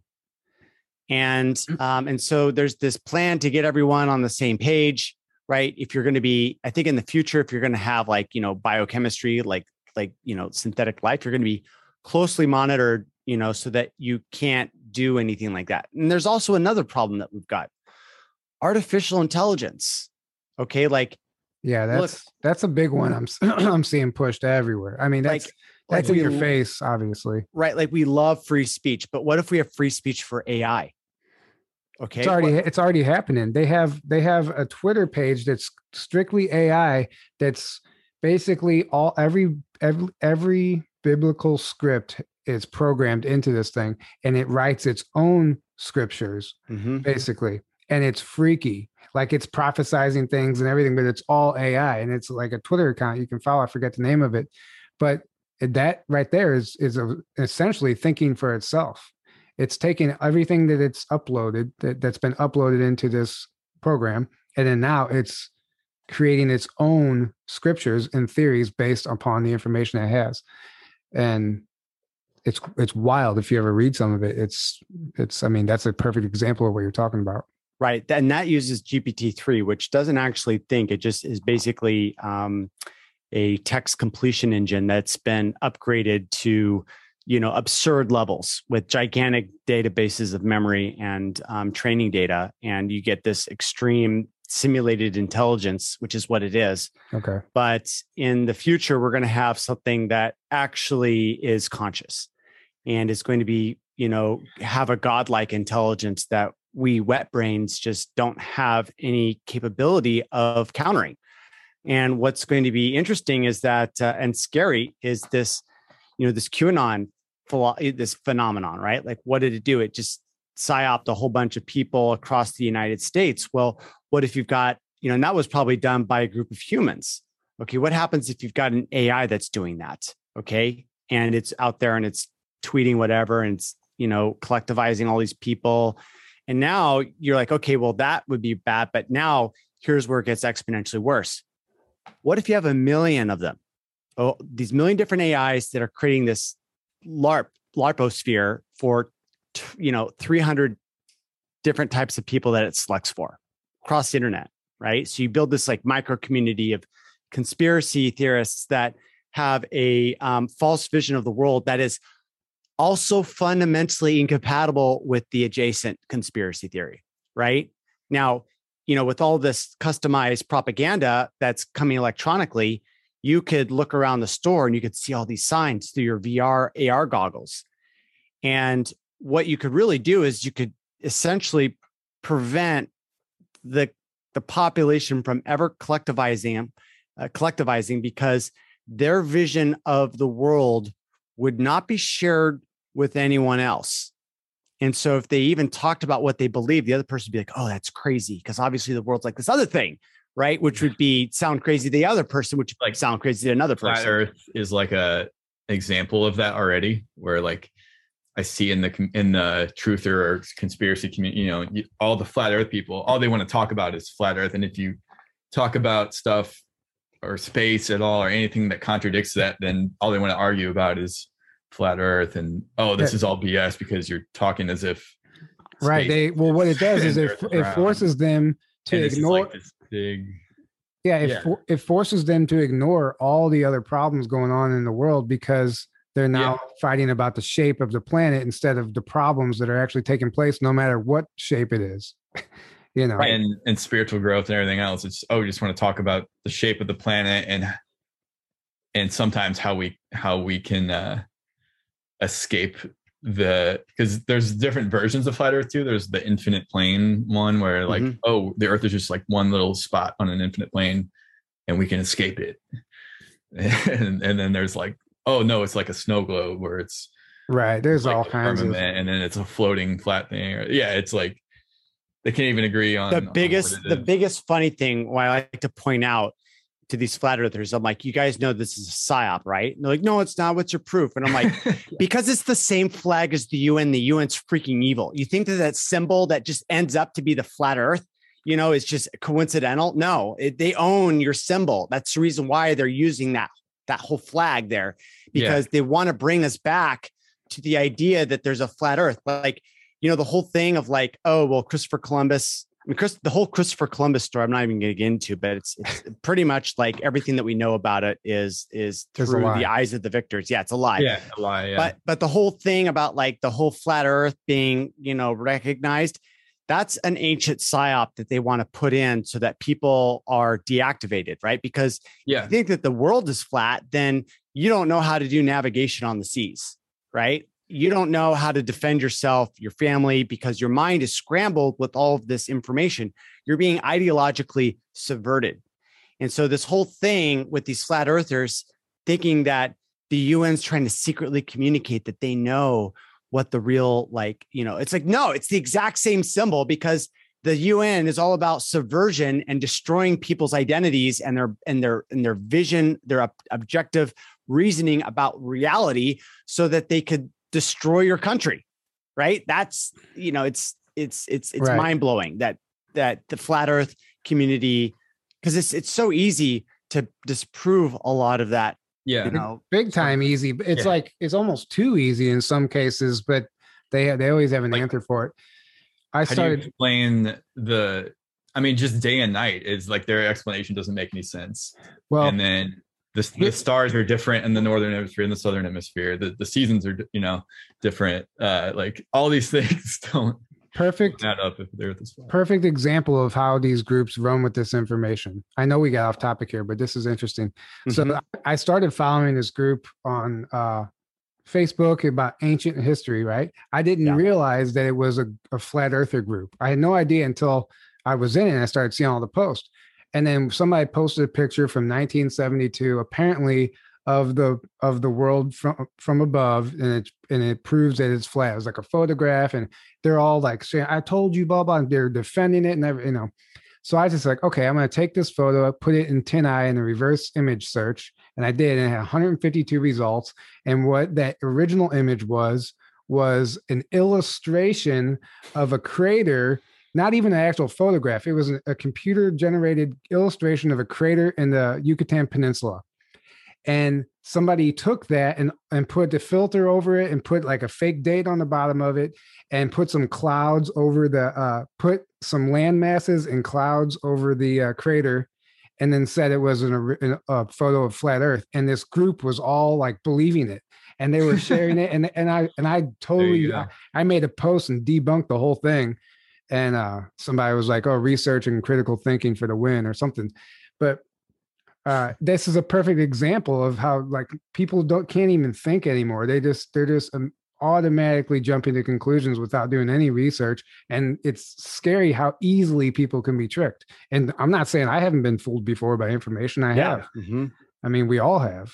And so there's this plan to get everyone on the same page, right? If you're going to be, I think in the future, if you're going to have biochemistry, synthetic life, you're going to be closely monitored, so that you can't do anything like that. And there's also another problem that we've got: artificial intelligence. Okay. That's a big one. I'm seeing pushed everywhere. I mean, that's in your face, obviously. Right. Like, we love free speech, but what if we have free speech for AI? Okay. It's already happening. They have a Twitter page that's strictly AI. That's basically all, every biblical script is programmed into this thing, and it writes its own scriptures, basically. and it's freaky. Like, it's prophesizing things and everything, but it's all AI. And it's like a Twitter account you can follow. I forget the name of it, but that right there is essentially thinking for itself. It's taking everything that it's uploaded, that's been uploaded into this program, and then now it's creating its own scriptures and theories based upon the information it has. And it's wild. If you ever read some of it, I mean, that's a perfect example of what you're talking about. Right. And that uses GPT-3, which doesn't actually think. It just is basically a text completion engine that's been upgraded to, absurd levels with gigantic databases of memory and training data. And you get this extreme simulated intelligence, which is what it is. Okay. But in the future, we're going to have something that actually is conscious, and it's going to be, have a godlike intelligence that we wet brains just don't have any capability of countering. And what's going to be interesting is that, and scary, is this, this QAnon, this phenomenon, right? Like, what did it do? It just psyoped a whole bunch of people across the United States. Well, what if you've got, and that was probably done by a group of humans. Okay, what happens if you've got an AI that's doing that? Okay, and it's out there and it's tweeting whatever, and it's, collectivizing all these people. And now you're like, okay, well, that would be bad. But now here's where it gets exponentially worse. What if you have 1 million of them? Oh, these 1 million different AIs that are creating this larposphere for, 300 different types of people that it selects for across the internet, right? So you build this like micro community of conspiracy theorists that have a false vision of the world that is also fundamentally incompatible with the adjacent conspiracy theory, right? Now, with all this customized propaganda that's coming electronically, you could look around the store and you could see all these signs through your VR, AR goggles. And what you could really do is you could essentially prevent the population from ever collectivizing, because their vision of the world would not be shared with anyone else. And so if they even talked about what they believe, the other person would be like, oh, that's crazy, because obviously the world's like this other thing, right? Which would be sound crazy to the other person, which would like sound crazy to another person. Flat Earth is like a example of that already, where like I see in the truther or conspiracy community, all the flat Earth people, all they want to talk about is flat Earth. And if you talk about stuff or space at all or anything that contradicts that, then all they want to argue about is flat Earth and, oh, this is all BS, because you're talking as if. Right. What it does is it forces them to ignore. It forces them to ignore all the other problems going on in the world, because they're now fighting about the shape of the planet instead of the problems that are actually taking place, no matter what shape it is. Right. And spiritual growth and everything else. It's we just want to talk about the shape of the planet and sometimes how we can escape because there's different versions of flat Earth too. There's the infinite plane one where like, the Earth is just like one little spot on an infinite plane and we can escape it. and then there's like, oh no, it's like a snow globe where it's right. There's like all kinds of, and then it's a floating flat thing. It's like they can't even agree on the biggest funny thing. Why I like to point out to these flat earthers, I'm like, you guys know this is a psyop, right? And they're like, no, it's not. What's your proof? And I'm like, because it's the same flag as the UN. The UN's freaking evil. You think that symbol that just ends up to be the flat Earth, is just coincidental? No, they own your symbol. That's the reason why they're using that whole flag there, because they want to bring us back to the idea that there's a flat Earth. Like, the whole thing of like, oh, well, the whole Christopher Columbus story, I'm not even going to get into, but it's pretty much like everything that we know about it is through the eyes of the victors. Yeah, it's a lie. Yeah, a lie. Yeah. But the whole thing about like the whole flat Earth being, recognized, that's an ancient psyop that they want to put in so that people are deactivated, right? Because if you think that the world is flat, then you don't know how to do navigation on the seas, right? You don't know how to defend yourself, your family, because your mind is scrambled with all of this information. You're being ideologically subverted. And so this whole thing with these flat earthers thinking that the UN's trying to secretly communicate that they know what the real, it's like, no, it's the exact same symbol, because The UN is all about subversion and destroying people's identities and their vision, their objective reasoning about reality, so that they could destroy your country. Right? That's, you know, it's right. Mind blowing that the flat Earth community, because it's so easy to disprove a lot of that. Yeah, you know? Big time easy. It's like it's almost too easy in some cases, but they always have an answer for it. How do you explain just day and night? It's like their explanation doesn't make any sense. Well, and then the stars are different in the northern hemisphere and the southern hemisphere. The seasons are, different. Like all these things don't add up if they're at this point. Perfect example of how these groups run with this information. I know we got off topic here, but this is interesting. Mm-hmm. So I started following this group on Facebook about ancient history, right? I didn't realize that it was a flat earther group. I had no idea until I was in it and I started seeing all the posts. And then somebody posted a picture from 1972, apparently, of the world from above, and it proves that it's flat. It was like a photograph, and they're all like saying, "I told you, blah blah." And they're defending it, and everything. So I just like, okay, I'm going to take this photo, put it in 10i in the reverse image search. And I did, and it had 152 results. And what that original image was an illustration of a crater, not even an actual photograph. It was a computer-generated illustration of a crater in the Yucatan Peninsula. And somebody took that and put the filter over it and put like a fake date on the bottom of it and put some clouds over put some land masses and clouds over the crater, and then said it was a photo of flat Earth. And this group was all like believing it, and they were sharing it. And I totally, I made a post and debunked the whole thing. And somebody was like, "Oh, research and critical thinking for the win" or something. But this is a perfect example of how like people can't even think anymore. They're just automatically jumping to conclusions without doing any research. And it's scary how easily people can be tricked. And I'm not saying I haven't been fooled before by information. I have. Mm-hmm. I mean, we all have.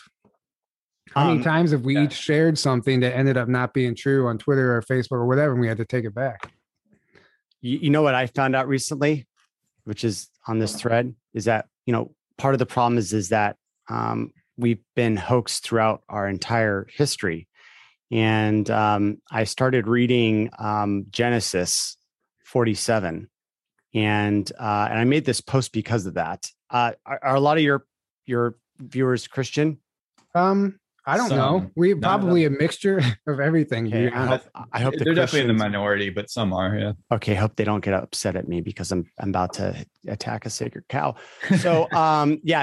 How many times have we each shared something that ended up not being true on Twitter or Facebook or whatever, and we had to take it back? You know what I found out recently, which is on this thread, is that, part of the problem is that we've been hoaxed throughout our entire history. And I started reading Genesis 47, and I made this post because of that. Are a lot of your viewers Christian? I don't know. We're probably a mixture of everything. Okay. I hope they're definitely in the minority, but some are. Yeah. Okay. Hope they don't get upset at me because I'm about to attack a sacred cow. So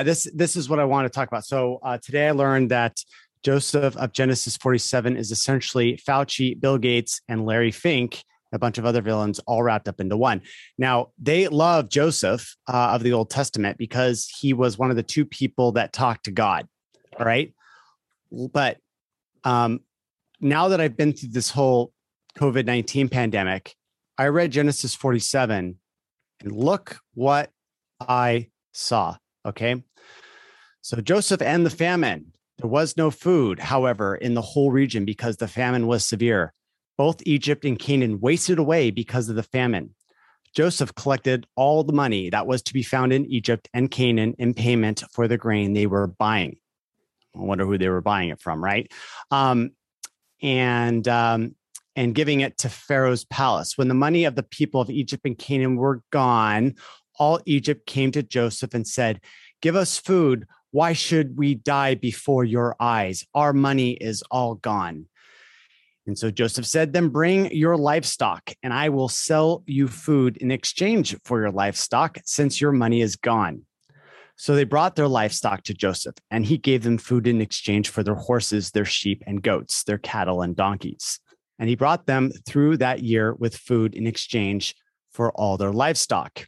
this is what I want to talk about. So today I learned that Joseph of Genesis 47 is essentially Fauci, Bill Gates, and Larry Fink, a bunch of other villains all wrapped up into one. Now, they love Joseph of the Old Testament because he was one of the two people that talked to God. All right. But now that I've been through this whole COVID-19 pandemic, I read Genesis 47 and look what I saw. Okay. So Joseph and the famine. There was no food, however, in the whole region because the famine was severe. Both Egypt and Canaan wasted away because of the famine. Joseph collected all the money that was to be found in Egypt and Canaan in payment for the grain they were buying. I wonder who they were buying it from, right? And giving it to Pharaoh's palace. When the money of the people of Egypt and Canaan were gone, all Egypt came to Joseph and said, "Give us food. Why should we die before your eyes? Our money is all gone." And so Joseph said, "Then bring your livestock, and I will sell you food in exchange for your livestock, since your money is gone." So they brought their livestock to Joseph, and he gave them food in exchange for their horses, their sheep and goats, their cattle and donkeys. And he brought them through that year with food in exchange for all their livestock.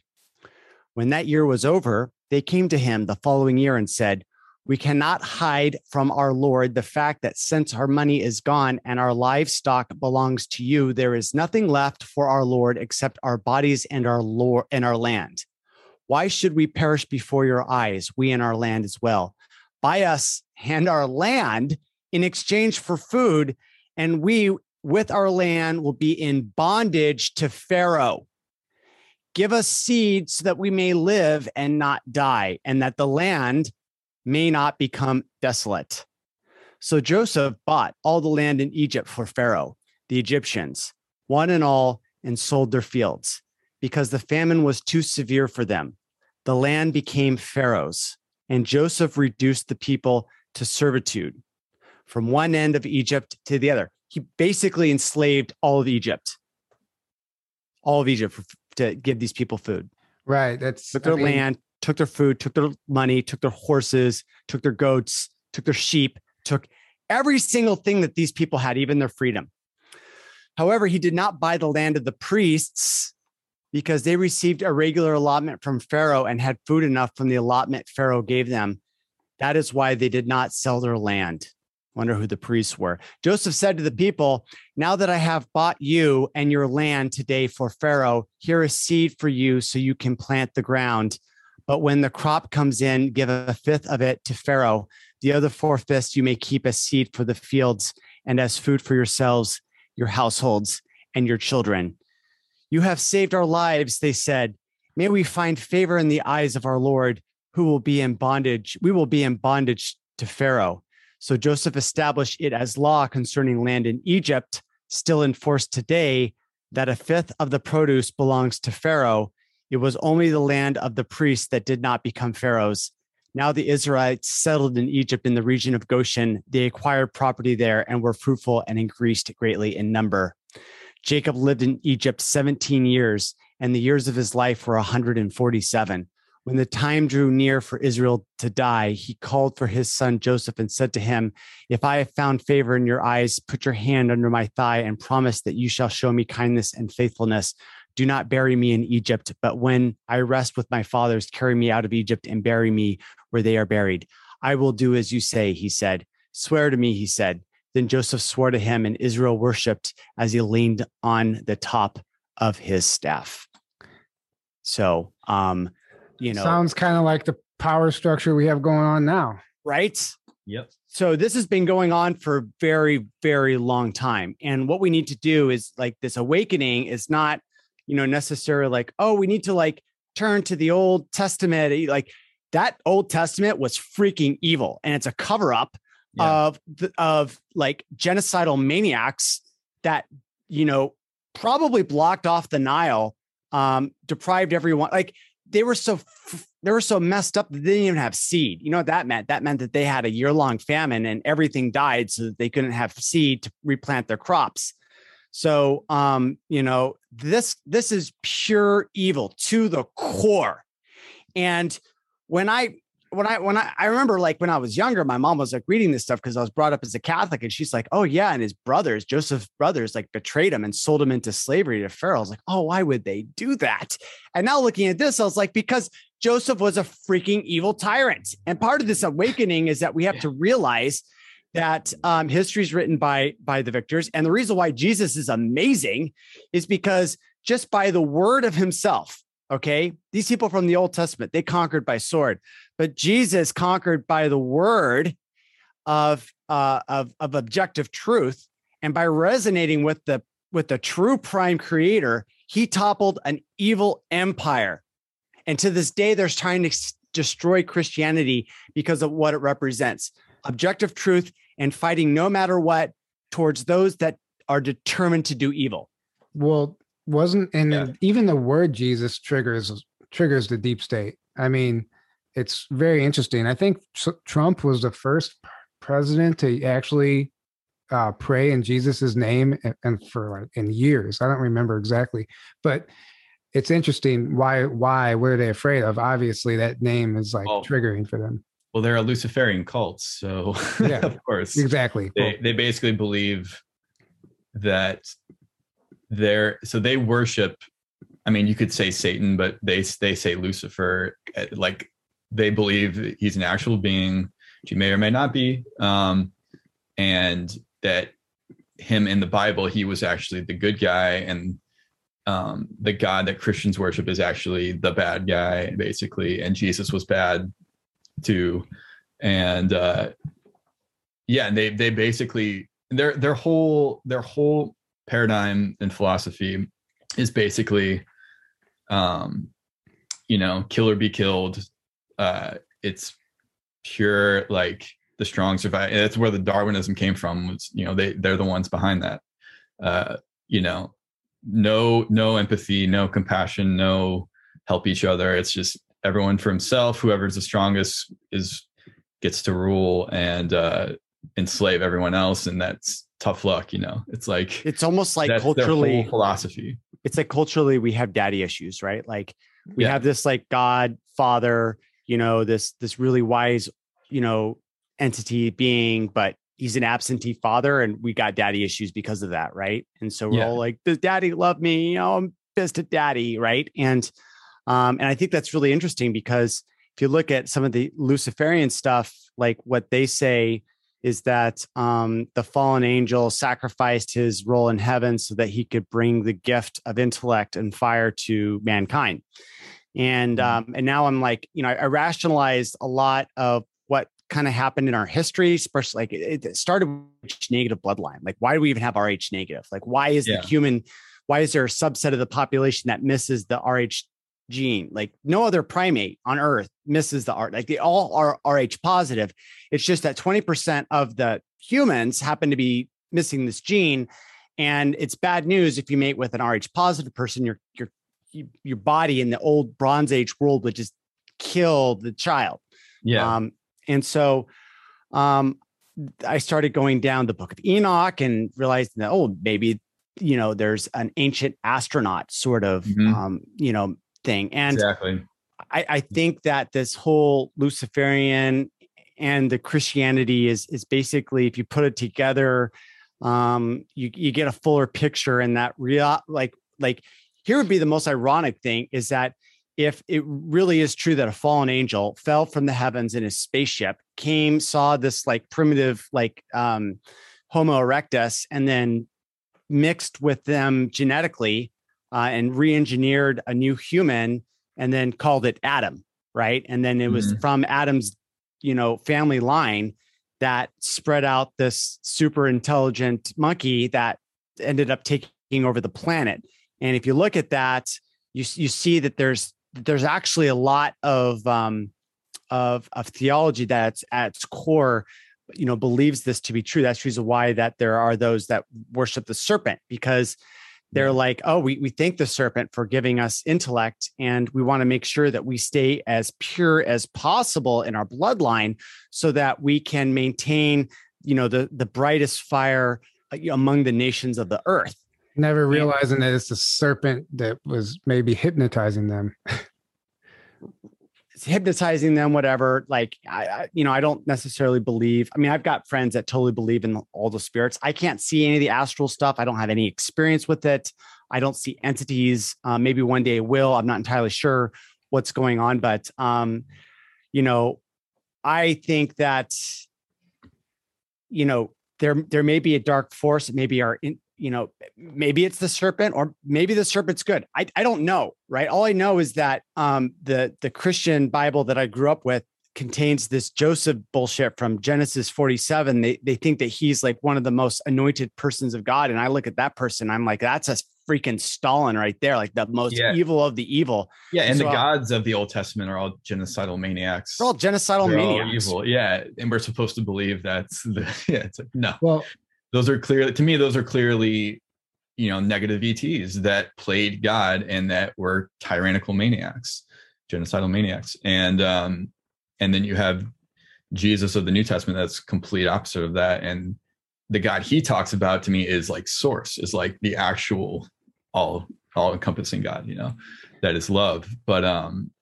When that year was over, they came to him the following year and said, "We cannot hide from our Lord the fact that since our money is gone and our livestock belongs to you, there is nothing left for our Lord except our bodies and our land. Why should we perish before your eyes, we and our land as well? Buy us and our land in exchange for food, and we with our land will be in bondage to Pharaoh. Give us seed so that we may live and not die, and that the land may not become desolate. So Joseph bought all the land in Egypt for Pharaoh, the Egyptians, one and all, and sold their fields, because the famine was too severe for them. The land became Pharaoh's, and Joseph reduced the people to servitude from one end of Egypt to the other. He basically enslaved all of Egypt to give these people food. Right. Took their land, took their food, took their money, took their horses, took their goats, took their sheep, took every single thing that these people had, even their freedom. However, he did not buy the land of the priests, because they received a regular allotment from Pharaoh and had food enough from the allotment Pharaoh gave them. That is why they did not sell their land. Wonder who the priests were. Joseph said to the people, now that I have bought you and your land today for Pharaoh, here is seed for you so you can plant the ground. But when the crop comes in, give a fifth of it to Pharaoh. The other 4/5 you may keep as seed for the fields and as food for yourselves, your households, and your children. You have saved our lives, they said. May we find favor in the eyes of our Lord, who will be in bondage. We will be in bondage to Pharaoh. So Joseph established it as law concerning land in Egypt, still in force today, that a fifth of the produce belongs to Pharaoh. It was only the land of the priests that did not become Pharaoh's. Now the Israelites settled in Egypt in the region of Goshen. They acquired property there and were fruitful and increased greatly in number. Jacob lived in Egypt 17 years, and the years of his life were 147. When the time drew near for Israel to die, he called for his son Joseph and said to him, if I have found favor in your eyes, put your hand under my thigh and promise that you shall show me kindness and faithfulness. Do not bury me in Egypt, but when I rest with my fathers, carry me out of Egypt and bury me where they are buried. I will do as you say, he said. Swear to me, he said. Then Joseph swore to him, and Israel worshiped as he leaned on the top of his staff. So, sounds kind of like the power structure we have going on now, right? Yep. So this has been going on for a very, very long time. And what we need to do is, like, this awakening is not, necessarily like, oh, we need to turn to the Old Testament. Like, that Old Testament was freaking evil, and it's a cover up. Yeah. of genocidal maniacs that, probably blocked off the Nile, deprived everyone. Like, they were so messed up that they didn't even have seed. You know what that meant? That meant that they had a year-long famine and everything died so that they couldn't have seed to replant their crops. So, this is pure evil to the core. And when I remember, when I was younger, my mom was reading this stuff because I was brought up as a Catholic, and she's like, oh yeah. And his brothers, Joseph's brothers, betrayed him and sold him into slavery to Pharaoh. I was like, oh, why would they do that? And now looking at this, I was like, because Joseph was a freaking evil tyrant. And part of this awakening is that we have to realize that history is written by the victors. And the reason why Jesus is amazing is because just by the word of himself, okay, these people from the Old Testament, they conquered by sword, but Jesus conquered by the word of objective truth, and by resonating with the true prime creator, he toppled an evil empire. And to this day, they're trying to destroy Christianity because of what it represents: objective truth and fighting no matter what towards those that are determined to do evil. Well, even the word Jesus triggers the deep state. I mean, it's very interesting. I think Trump was the first president to actually pray in Jesus's name, and for in years. I don't remember exactly, but it's interesting. Why what are they afraid of? Obviously that name is triggering for them. Well, they're a Luciferian cult, so yeah, of course. Exactly. They basically believe that they worship, you could say Satan, but they say Lucifer. Like, they believe he's an actual being, which he may or may not be, and that him in the Bible, he was actually the good guy, and the God that Christians worship is actually the bad guy, basically, and Jesus was bad too. And they basically, their whole paradigm and philosophy is basically you know, kill or be killed. It's pure, like, the strong survive. That's where the Darwinism came from. Was, you know, they're the ones behind that. You know, no empathy, no compassion, no help each other. It's just everyone for himself. Whoever's the strongest gets to rule and enslave everyone else, and that's tough luck. You know, it's like, it's almost like culturally their whole philosophy. It's like culturally we have daddy issues, right? Like we have this like God, father, you know, this really wise, you know, entity being, but he's an absentee father, and we got daddy issues because of that, right? And so we're all like, does daddy love me? Oh, I'm pissed at daddy, right? And I think that's really interesting, because if you look at some of the Luciferian stuff, like what they say is that the fallen angel sacrificed his role in heaven so that he could bring the gift of intellect and fire to mankind. And now I'm like, you know, I rationalized a lot of what kind of happened in our history, especially like it started with negative bloodline. Like, why do we even have Rh negative? Like, why is the human, why is there a subset of the population that misses the Rh gene? Like, no other primate on earth misses the Rh. Like, they all are Rh positive. It's just that 20% of the humans happen to be missing this gene. And it's bad news. If you mate with an Rh positive person, your body in the old Bronze Age world would just kill the child. Yeah. And so I started going down the Book of Enoch and realized that, oh, maybe, you know, there's an ancient astronaut sort of, you know, thing. And exactly. I think that this whole Luciferian and the Christianity is basically, if you put it together, you get a fuller picture. And that like here would be the most ironic thing is that, if it really is true that a fallen angel fell from the heavens in his spaceship, came, saw this like primitive, like Homo erectus, and then mixed with them genetically and re-engineered a new human and then called it Adam. Right. And then it was from Adam's, you know, family line that spread out this super intelligent monkey that ended up taking over the planet. And if you look at that, you see that there's actually a lot of theology that's at its core, you know, believes this to be true. That's the reason why that there are those that worship the serpent, because they're like, oh, we thank the serpent for giving us intellect, and we want to make sure that we stay as pure as possible in our bloodline so that we can maintain, you know, the brightest fire among the nations of the earth. Never realizing that it's the serpent that was maybe hypnotizing them. It's hypnotizing them, whatever. Like, I, you know, I don't necessarily believe. I mean, I've got friends that totally believe in all the spirits. I can't see any of the astral stuff. I don't have any experience with it. I don't see entities. Maybe one day will. I'm not entirely sure what's going on. But, you know, I think that, you know, there may be a dark force. It may be you know, maybe it's the serpent, or maybe the serpent's good. I don't know, right? All I know is that the Christian Bible that I grew up with contains this Joseph bullshit from Genesis 47. They think that he's like one of the most anointed persons of God. And I look at that person, I'm like, that's a freaking Stalin right there, like the most evil of the evil. Yeah, and so the gods of the Old Testament are all genocidal maniacs. They're all genocidal maniacs. All evil, yeah. And we're supposed to believe that's it's like, no. Well, those are clearly, to me, you know, negative ETs that played God and that were tyrannical maniacs, genocidal maniacs. And then you have Jesus of the New Testament. That's complete opposite of that. And the God he talks about to me is like source, is like the actual all encompassing God, you know, that is love, but,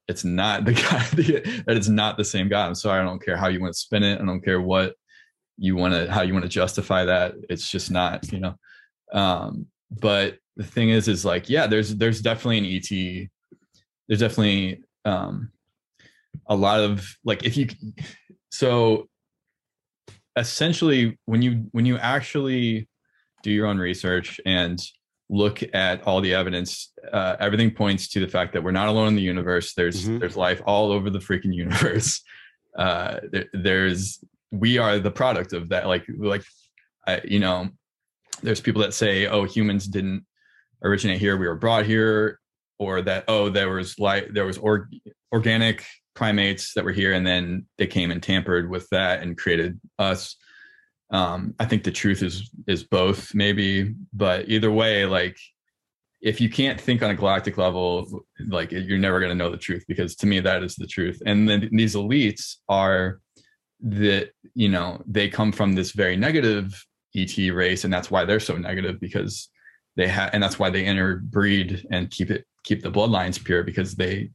it's not the God that is not the same God. I'm sorry. I don't care how you want to spin it. I don't care what how you want to justify that. It's just not, you know, but the thing is like, yeah, there's definitely an ET. There's definitely, a lot of like, so essentially when you actually do your own research and look at all the evidence, everything points to the fact that we're not alone in the universe. There's life all over the freaking universe. We are the product of that. You know, there's people that say, oh, humans didn't originate here. We were brought here. or that, oh, there was organic primates that were here and then they came and tampered with that and created us. I think the truth is both, maybe, but either way, like, if you can't think on a galactic level, like, you're never going to know the truth, because to me, that is the truth. And then these elites are that, you know, they come from this very negative ET race. And that's why they're so negative, because they have, and that's why they interbreed and keep the bloodlines pure, because they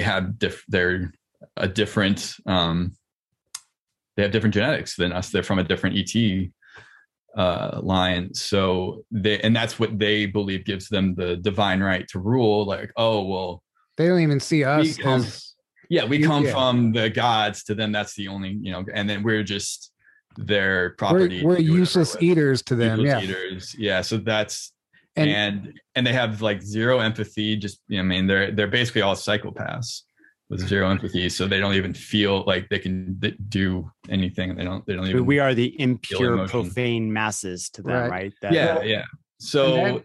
have different genetics than us. They're from a different ET line. So that's what they believe gives them the divine right to rule. Like, oh, well, they don't even see us. We come from the gods. To them, that's the only, you know, and then we're just their property. We're useless eaters to them. Useless eaters. Yeah. So that's, and they have like zero empathy. Just, you know, I mean, they're basically all psychopaths with zero empathy. So they don't even feel like they can do anything. They don't even. But we are the impure, profane masses to them, right? That, yeah. So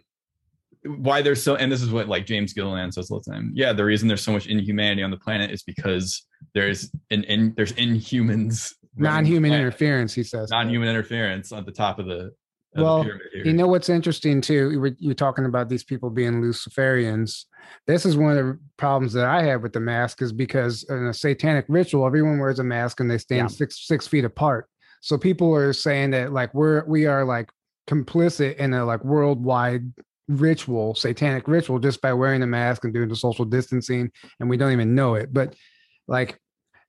why they're so, and this is what like James Gilliland says all the time. Yeah, the reason there's so much inhumanity on the planet is because there's inhumans. Non-human interference, he says. Non-human interference on the top of the. Well, you know what's interesting too, you're talking about these people being Luciferians. This is one of the problems that I have with the mask, is because in a satanic ritual, everyone wears a mask and they stand 6 feet apart. So people are saying that like we are like complicit in a like worldwide ritual, satanic ritual, just by wearing a mask and doing the social distancing, and we don't even know it. But like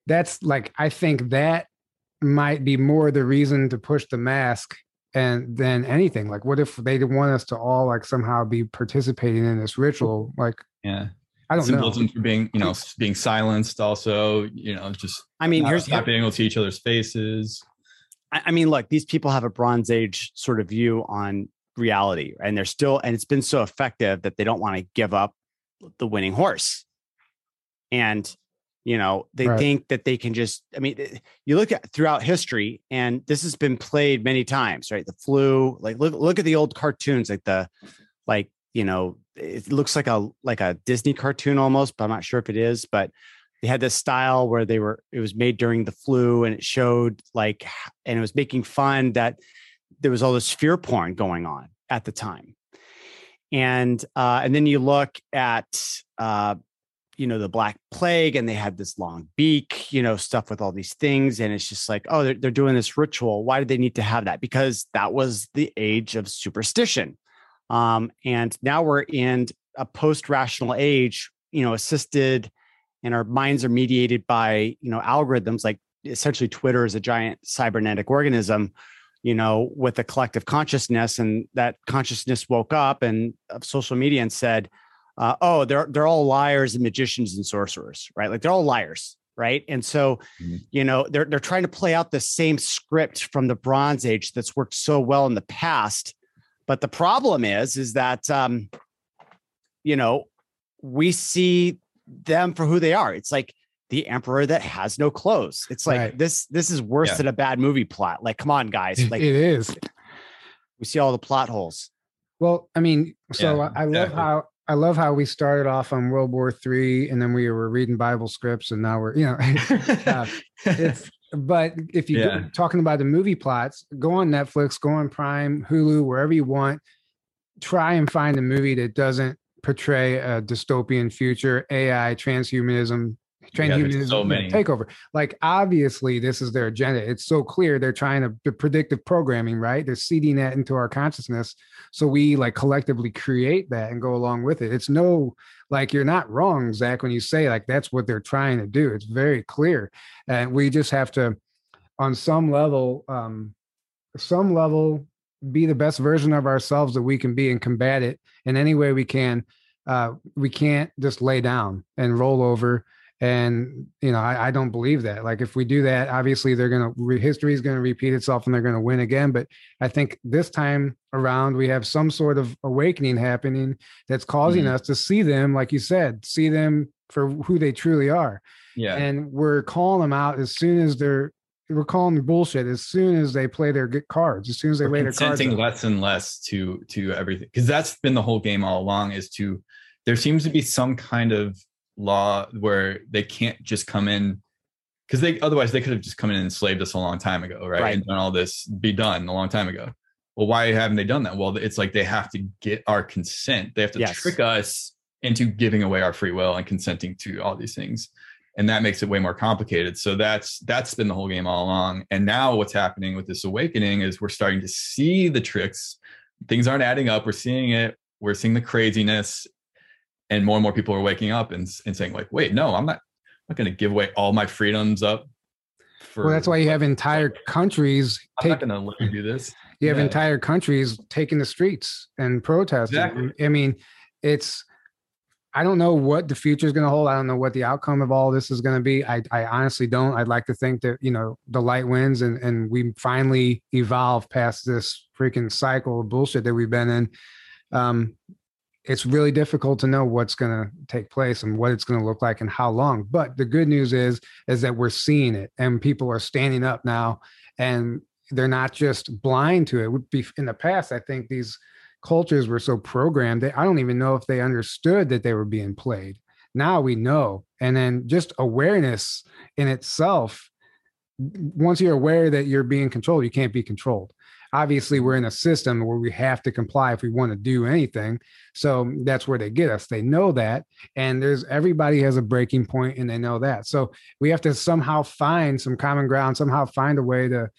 that's like, I think that might be more the reason to push the mask. And then anything, like, what if they want us to all like somehow be participating in this ritual? Like, yeah, I don't know. Symbolism for being, you know, being silenced. Also, you know, just not being able to see each other's faces. I mean, look, these people have a Bronze Age sort of view on reality, and they're still, and it's been so effective that they don't want to give up the winning horse. And you know, they think that they can just, I mean, you look at throughout history, and this has been played many times, right? The flu, like look at the old cartoons, like, you know, it looks like a Disney cartoon almost, but I'm not sure if it is, but they had this style where it was made during the flu, and it showed like, and it was making fun that there was all this fear porn going on at the time. And then you look at, you know, the Black Plague, and they had this long beak, you know, stuff with all these things. And it's just like, oh, they're doing this ritual. Why did they need to have that? Because that was the age of superstition. And now we're in a post-rational age, you know, assisted, and our minds are mediated by, you know, algorithms. Like essentially Twitter is a giant cybernetic organism, you know, with a collective consciousness. And that consciousness woke up and of social media and said, they're all liars and magicians and sorcerers, right? Like they're all liars, right? And so, you know, they're trying to play out the same script from the Bronze Age that's worked so well in the past. But the problem is that, you know, we see them for who they are. It's like the emperor that has no clothes. It's like this is worse than a bad movie plot. Like, come on, guys. Like it is. We see all the plot holes. Well, I mean, so I love how. I love how we started off on World War III, and then we were reading Bible scripts, and now we're, you know, but if you're talking about the movie plots, go on Netflix, go on Prime, Hulu, wherever you want, try and find a movie that doesn't portray a dystopian future, AI, transhumanism so takeover. Like, obviously this is their agenda. It's so clear. They're trying to the predictive programming, right? They're seeding that into our consciousness, so we like collectively create that and go along with it. It's no, like, you're not wrong, Zach, when you say like that's what they're trying to do. It's very clear, and we just have to, on some level, be the best version of ourselves that we can be and combat it in any way we can. We can't just lay down and roll over. And, you know, I don't believe that. Like, if we do that, obviously history is going to repeat itself, and they're going to win again. But I think this time around, we have some sort of awakening happening that's causing us to see them, like you said, see them for who they truly are. Yeah. And we're calling them out as soon as they're we're calling the bullshit as soon as they play their good cards, as soon as they lay their cards. Consenting less and less to everything, because that's been the whole game all along, is to, there seems to be some kind of law where they can't just come in, because they otherwise they could have just come in and enslaved us a long time ago, right? And done all this, be done a long time ago. Well, why haven't they done that? Well, it's like they have to get our consent. They have to trick us into giving away our free will and consenting to all these things. And that makes it way more complicated. So that's been the whole game all along. And now what's happening with this awakening is we're starting to see the tricks. Things aren't adding up. We're seeing it. We're seeing the craziness. And more people are waking up and saying, like, wait, no, I'm not going to give away all my freedoms up. Well, that's why you have entire countries. I'm not going to let you do this. You have entire countries taking the streets and protesting. Exactly. I mean, it's... I don't know what the future is going to hold. I don't know what the outcome of all this is going to be. I honestly don't. I'd like to think that, you know, the light wins and we finally evolve past this freaking cycle of bullshit that we've been in. It's really difficult to know what's going to take place and what it's going to look like and how long. But the good news is that we're seeing it and people are standing up now and they're not just blind to it. It would be in the past, I think these cultures were so programmed that I don't even know if they understood that they were being played. Now we know. And then just awareness in itself, once you're aware that you're being controlled, you can't be controlled. Obviously, we're in a system where we have to comply if we want to do anything. So that's where they get us. They know that. And there's everybody has a breaking point and they know that. So we have to somehow find some common ground, somehow find a way to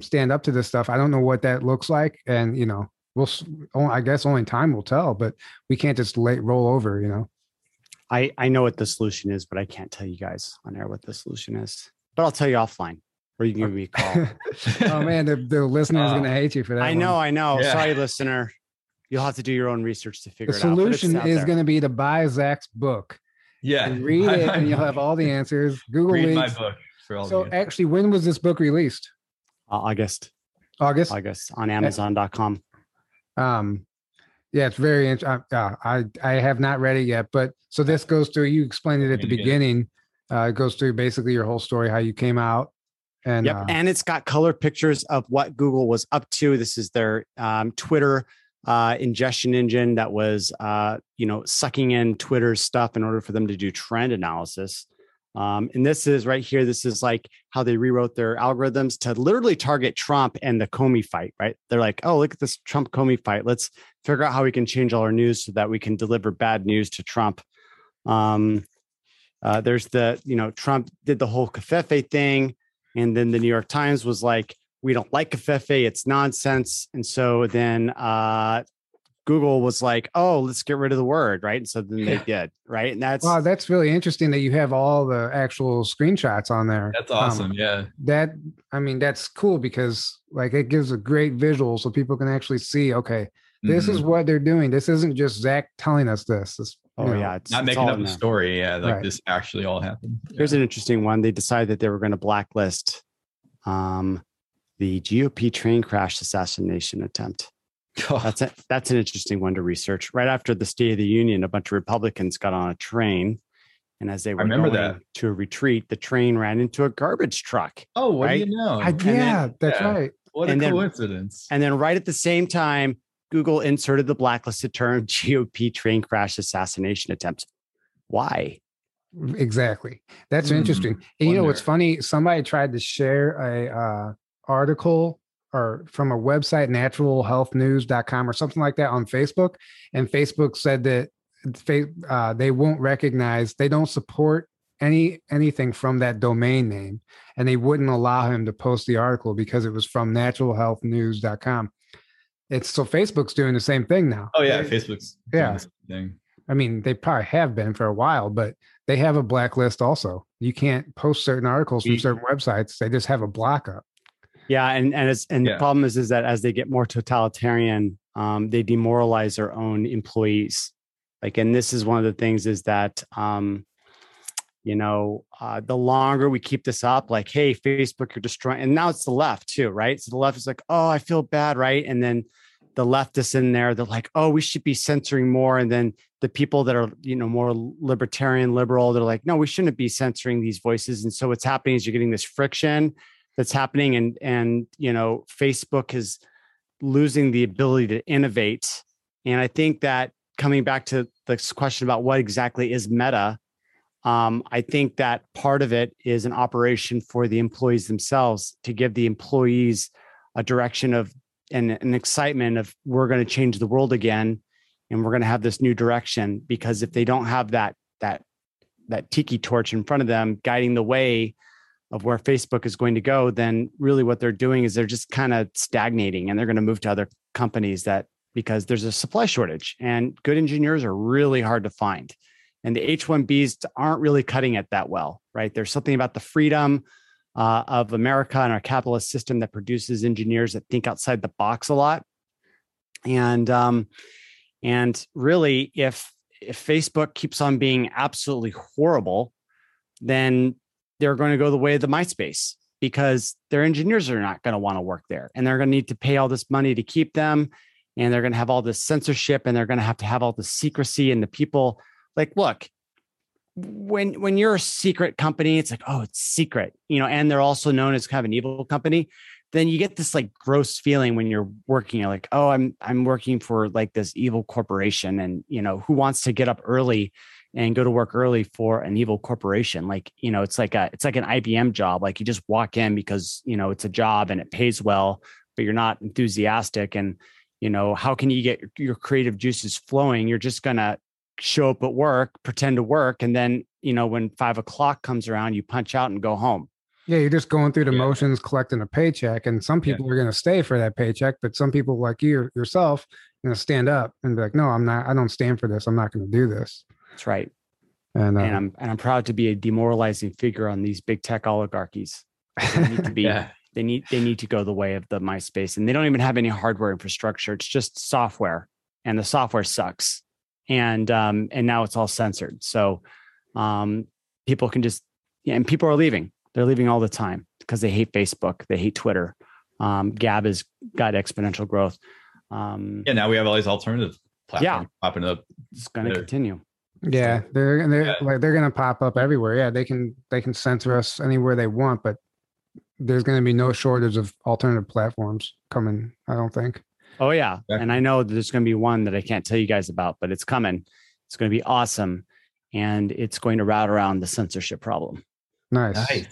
stand up to this stuff. I don't know what that looks like. And, you know, well, I guess only time will tell, but we can't just roll over, you know. I know what the solution is, but I can't tell you guys on air what the solution is. But I'll tell you offline, or you can give me a call. Oh, man, the listener is going to hate you for that. I know. Yeah. Sorry, listener. You'll have to do your own research to figure it out. The solution is going to be to buy Zach's book. Yeah. And read it, and you'll have all the answers. Google Leaks. Read my book for all the answers. So actually, when was this book released? August. On Amazon.com. Yeah, it's very interesting. I have not read it yet, but so this goes through, you explained it at the beginning. It goes through basically your whole story, how you came out. And and it's got color pictures of what Google was up to. This is their Twitter ingestion engine that was sucking in Twitter's stuff in order for them to do trend analysis. And this is right here. This is like how they rewrote their algorithms to literally target Trump and the Comey fight, right? They're like, oh, look at this Trump-Comey fight. Let's figure out how we can change all our news so that we can deliver bad news to Trump. There's the, you know, Trump did the whole Covfefe thing. And then the New York Times was like, we don't like Covfefe. It's nonsense. And so then Google was like, oh, let's get rid of the word, right? And so then they did, right? And that's... Wow, that's really interesting that you have all the actual screenshots on there. That's awesome, yeah. That's cool because, like, it gives a great visual so people can actually see, okay, this is what they're doing. This isn't just Zach telling us this. It's not making up a story. Yeah, like, this actually all happened. Yeah. Here's an interesting one. They decided that they were going to blacklist the GOP train crash assassination attempt. That's an interesting one to research. Right after the State of the Union, a bunch of Republicans got on a train, and as they were going to a retreat, the train ran into a garbage truck. Oh, what do you know? Right. What a coincidence. And then right at the same time, Google inserted the blacklisted term GOP train crash assassination attempt. Why? Exactly. That's interesting. And you know what's funny? Somebody tried to share a article or from a website, naturalhealthnews.com or something like that, on Facebook. And Facebook said that they won't recognize, they don't support anything from that domain name. And they wouldn't allow him to post the article because it was from naturalhealthnews.com. So Facebook's doing the same thing now. Oh yeah, Facebook's doing the same thing. I mean, they probably have been for a while, but they have a blacklist also. You can't post certain articles from certain websites. They just have a block up. Yeah, the problem is that as they get more totalitarian, they demoralize their own employees. Like, and this is one of the things is that, the longer we keep this up, like, hey, Facebook, you're destroying, and now it's the left too, right? So the left is like, oh, I feel bad, right? And then the leftists in there, they're like, oh, we should be censoring more. And then the people that are, you know, more libertarian, liberal, they're like, no, we shouldn't be censoring these voices. And so what's happening is you're getting this friction. that's happening. And, you know, Facebook is losing the ability to innovate. And I think that coming back to this question about what exactly is Meta, I think that part of it is an operation for the employees themselves to give the employees a direction of an excitement of, we're going to change the world again, and we're going to have this new direction. Because if they don't have that tiki torch in front of them guiding the way of where Facebook is going to go, then really what they're doing is they're just kind of stagnating, and they're going to move to other companies because there's a supply shortage, and good engineers are really hard to find. And the H-1Bs aren't really cutting it that well, right? There's something about the freedom of America and our capitalist system that produces engineers that think outside the box a lot. And really, if Facebook keeps on being absolutely horrible, then they're going to go the way of the MySpace, because their engineers are not going to want to work there, and they're going to need to pay all this money to keep them, and they're going to have all this censorship, and they're going to have all the secrecy. And the people, like, look, when you're a secret company, it's like, oh, it's secret, you know, and they're also known as kind of an evil company. Then you get this like gross feeling when you're working. You're like, oh, I'm working for like this evil corporation, and you know, who wants to get up early and go to work early for an evil corporation? Like, you know, it's like an IBM job. Like, you just walk in because, you know, it's a job and it pays well, but you're not enthusiastic. And, you know, how can you get your creative juices flowing? You're just gonna show up at work, pretend to work, and then, you know, when 5 o'clock comes around, you punch out and go home. Yeah, you're just going through the motions, collecting a paycheck, and some people are going to stay for that paycheck, but some people like you yourself, you know, stand up and be like, "No, I'm not. I don't stand for this. I'm not going to do this." That's right. And I'm proud to be a demoralizing figure on these big tech oligarchies. They need to be. They need to go the way of the MySpace, and they don't even have any hardware infrastructure. It's just software, and the software sucks. And now it's all censored, so people can just and people are leaving. They're leaving all the time because they hate Facebook. They hate Twitter. Gab has got exponential growth. Now we have all these alternative platforms popping up. It's going to continue. Yeah, they're going to pop up everywhere. Yeah, they can censor us anywhere they want, but there's going to be no shortage of alternative platforms coming, I don't think. Oh yeah, exactly. And I know that there's going to be one that I can't tell you guys about, but it's coming. It's going to be awesome, and it's going to route around the censorship problem. Nice.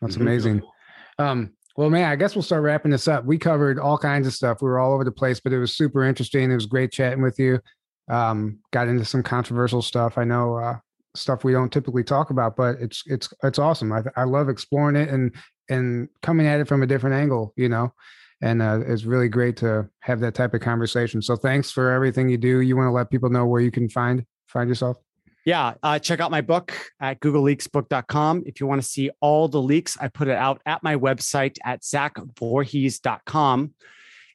That's amazing. Well, man, I guess we'll start wrapping this up. We covered all kinds of stuff. We were all over the place, but it was super interesting. It was great chatting with you. Got into some controversial stuff. I know stuff we don't typically talk about, but it's awesome. I love exploring it and coming at it from a different angle, you know, and it's really great to have that type of conversation. So thanks for everything you do. You want to let people know where you can find yourself? Yeah. Check out my book at GoogleLeaksBook.com. If you want to see all the leaks, I put it out at my website at ZachVorhees.com.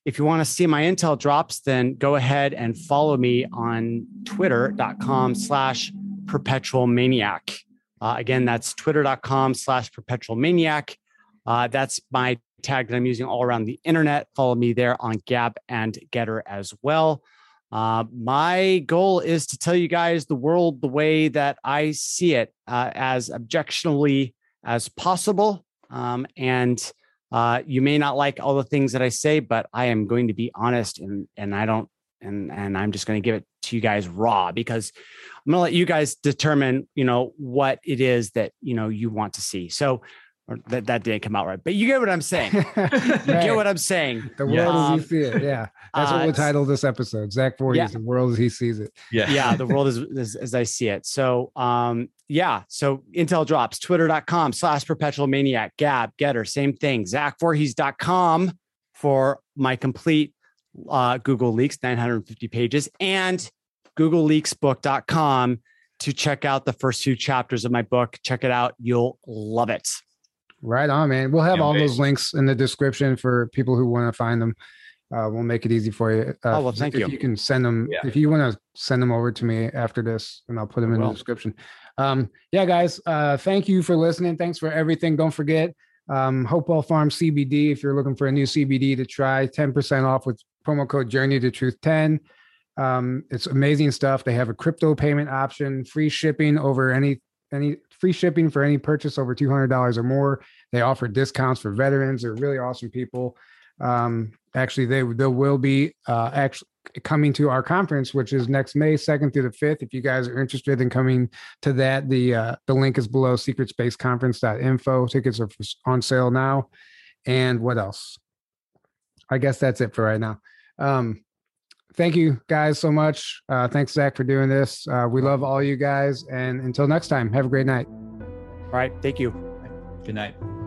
If you want to see my intel drops, then go ahead and follow me on Twitter.com/perpetualmaniac. Again, that's Twitter.com/perpetualmaniac. That's my tag that I'm using all around the internet. Follow me there on Gab and Getter as well. My goal is to tell you guys the world the way that I see it, as objectionably as possible. And you may not like all the things that I say, but I am going to be honest, and I'm just going to give it to you guys raw, because I'm going to let you guys determine, you know, what it is that, you know, you want to see. So that didn't come out right, but you get what I'm saying. Get what I'm saying. The world as you see it. Yeah. That's what we'll title this episode. Zach Vorhees, The world as he sees it. Yeah. Yeah. The world is as I see it. So, So intel drops, twitter.com/perpetualmaniac, Gab, Getter, same thing. ZachVorhees.com for my complete Google Leaks, 950 pages, and GoogleLeaksBook.com to check out the first few chapters of my book. Check it out. You'll love it. Right on, man. We'll have all those links in the description for people who want to find them. We'll make it easy for you. Thank you. You can send them if you want to send them over to me after this, and I'll put them in the description. Guys, thank you for listening. Thanks for everything. Don't forget, Hopewell Farm CBD. If you're looking for a new CBD to try, 10% off with promo code Journey to Truth 10. It's amazing stuff. They have a crypto payment option, free shipping over any any free shipping for any purchase over $200 or more. They offer discounts for veterans. They're really awesome people. Actually, they will be actually coming to our conference, which is next May 2nd through the 5th. If you guys are interested in coming to that, the link is below, secretspaceconference.info. Tickets are on sale now. And what else? I guess that's it for right now. Thank you guys so much. Thanks, Zach, for doing this. We love all you guys. And until next time, have a great night. All right. Thank you. Good night.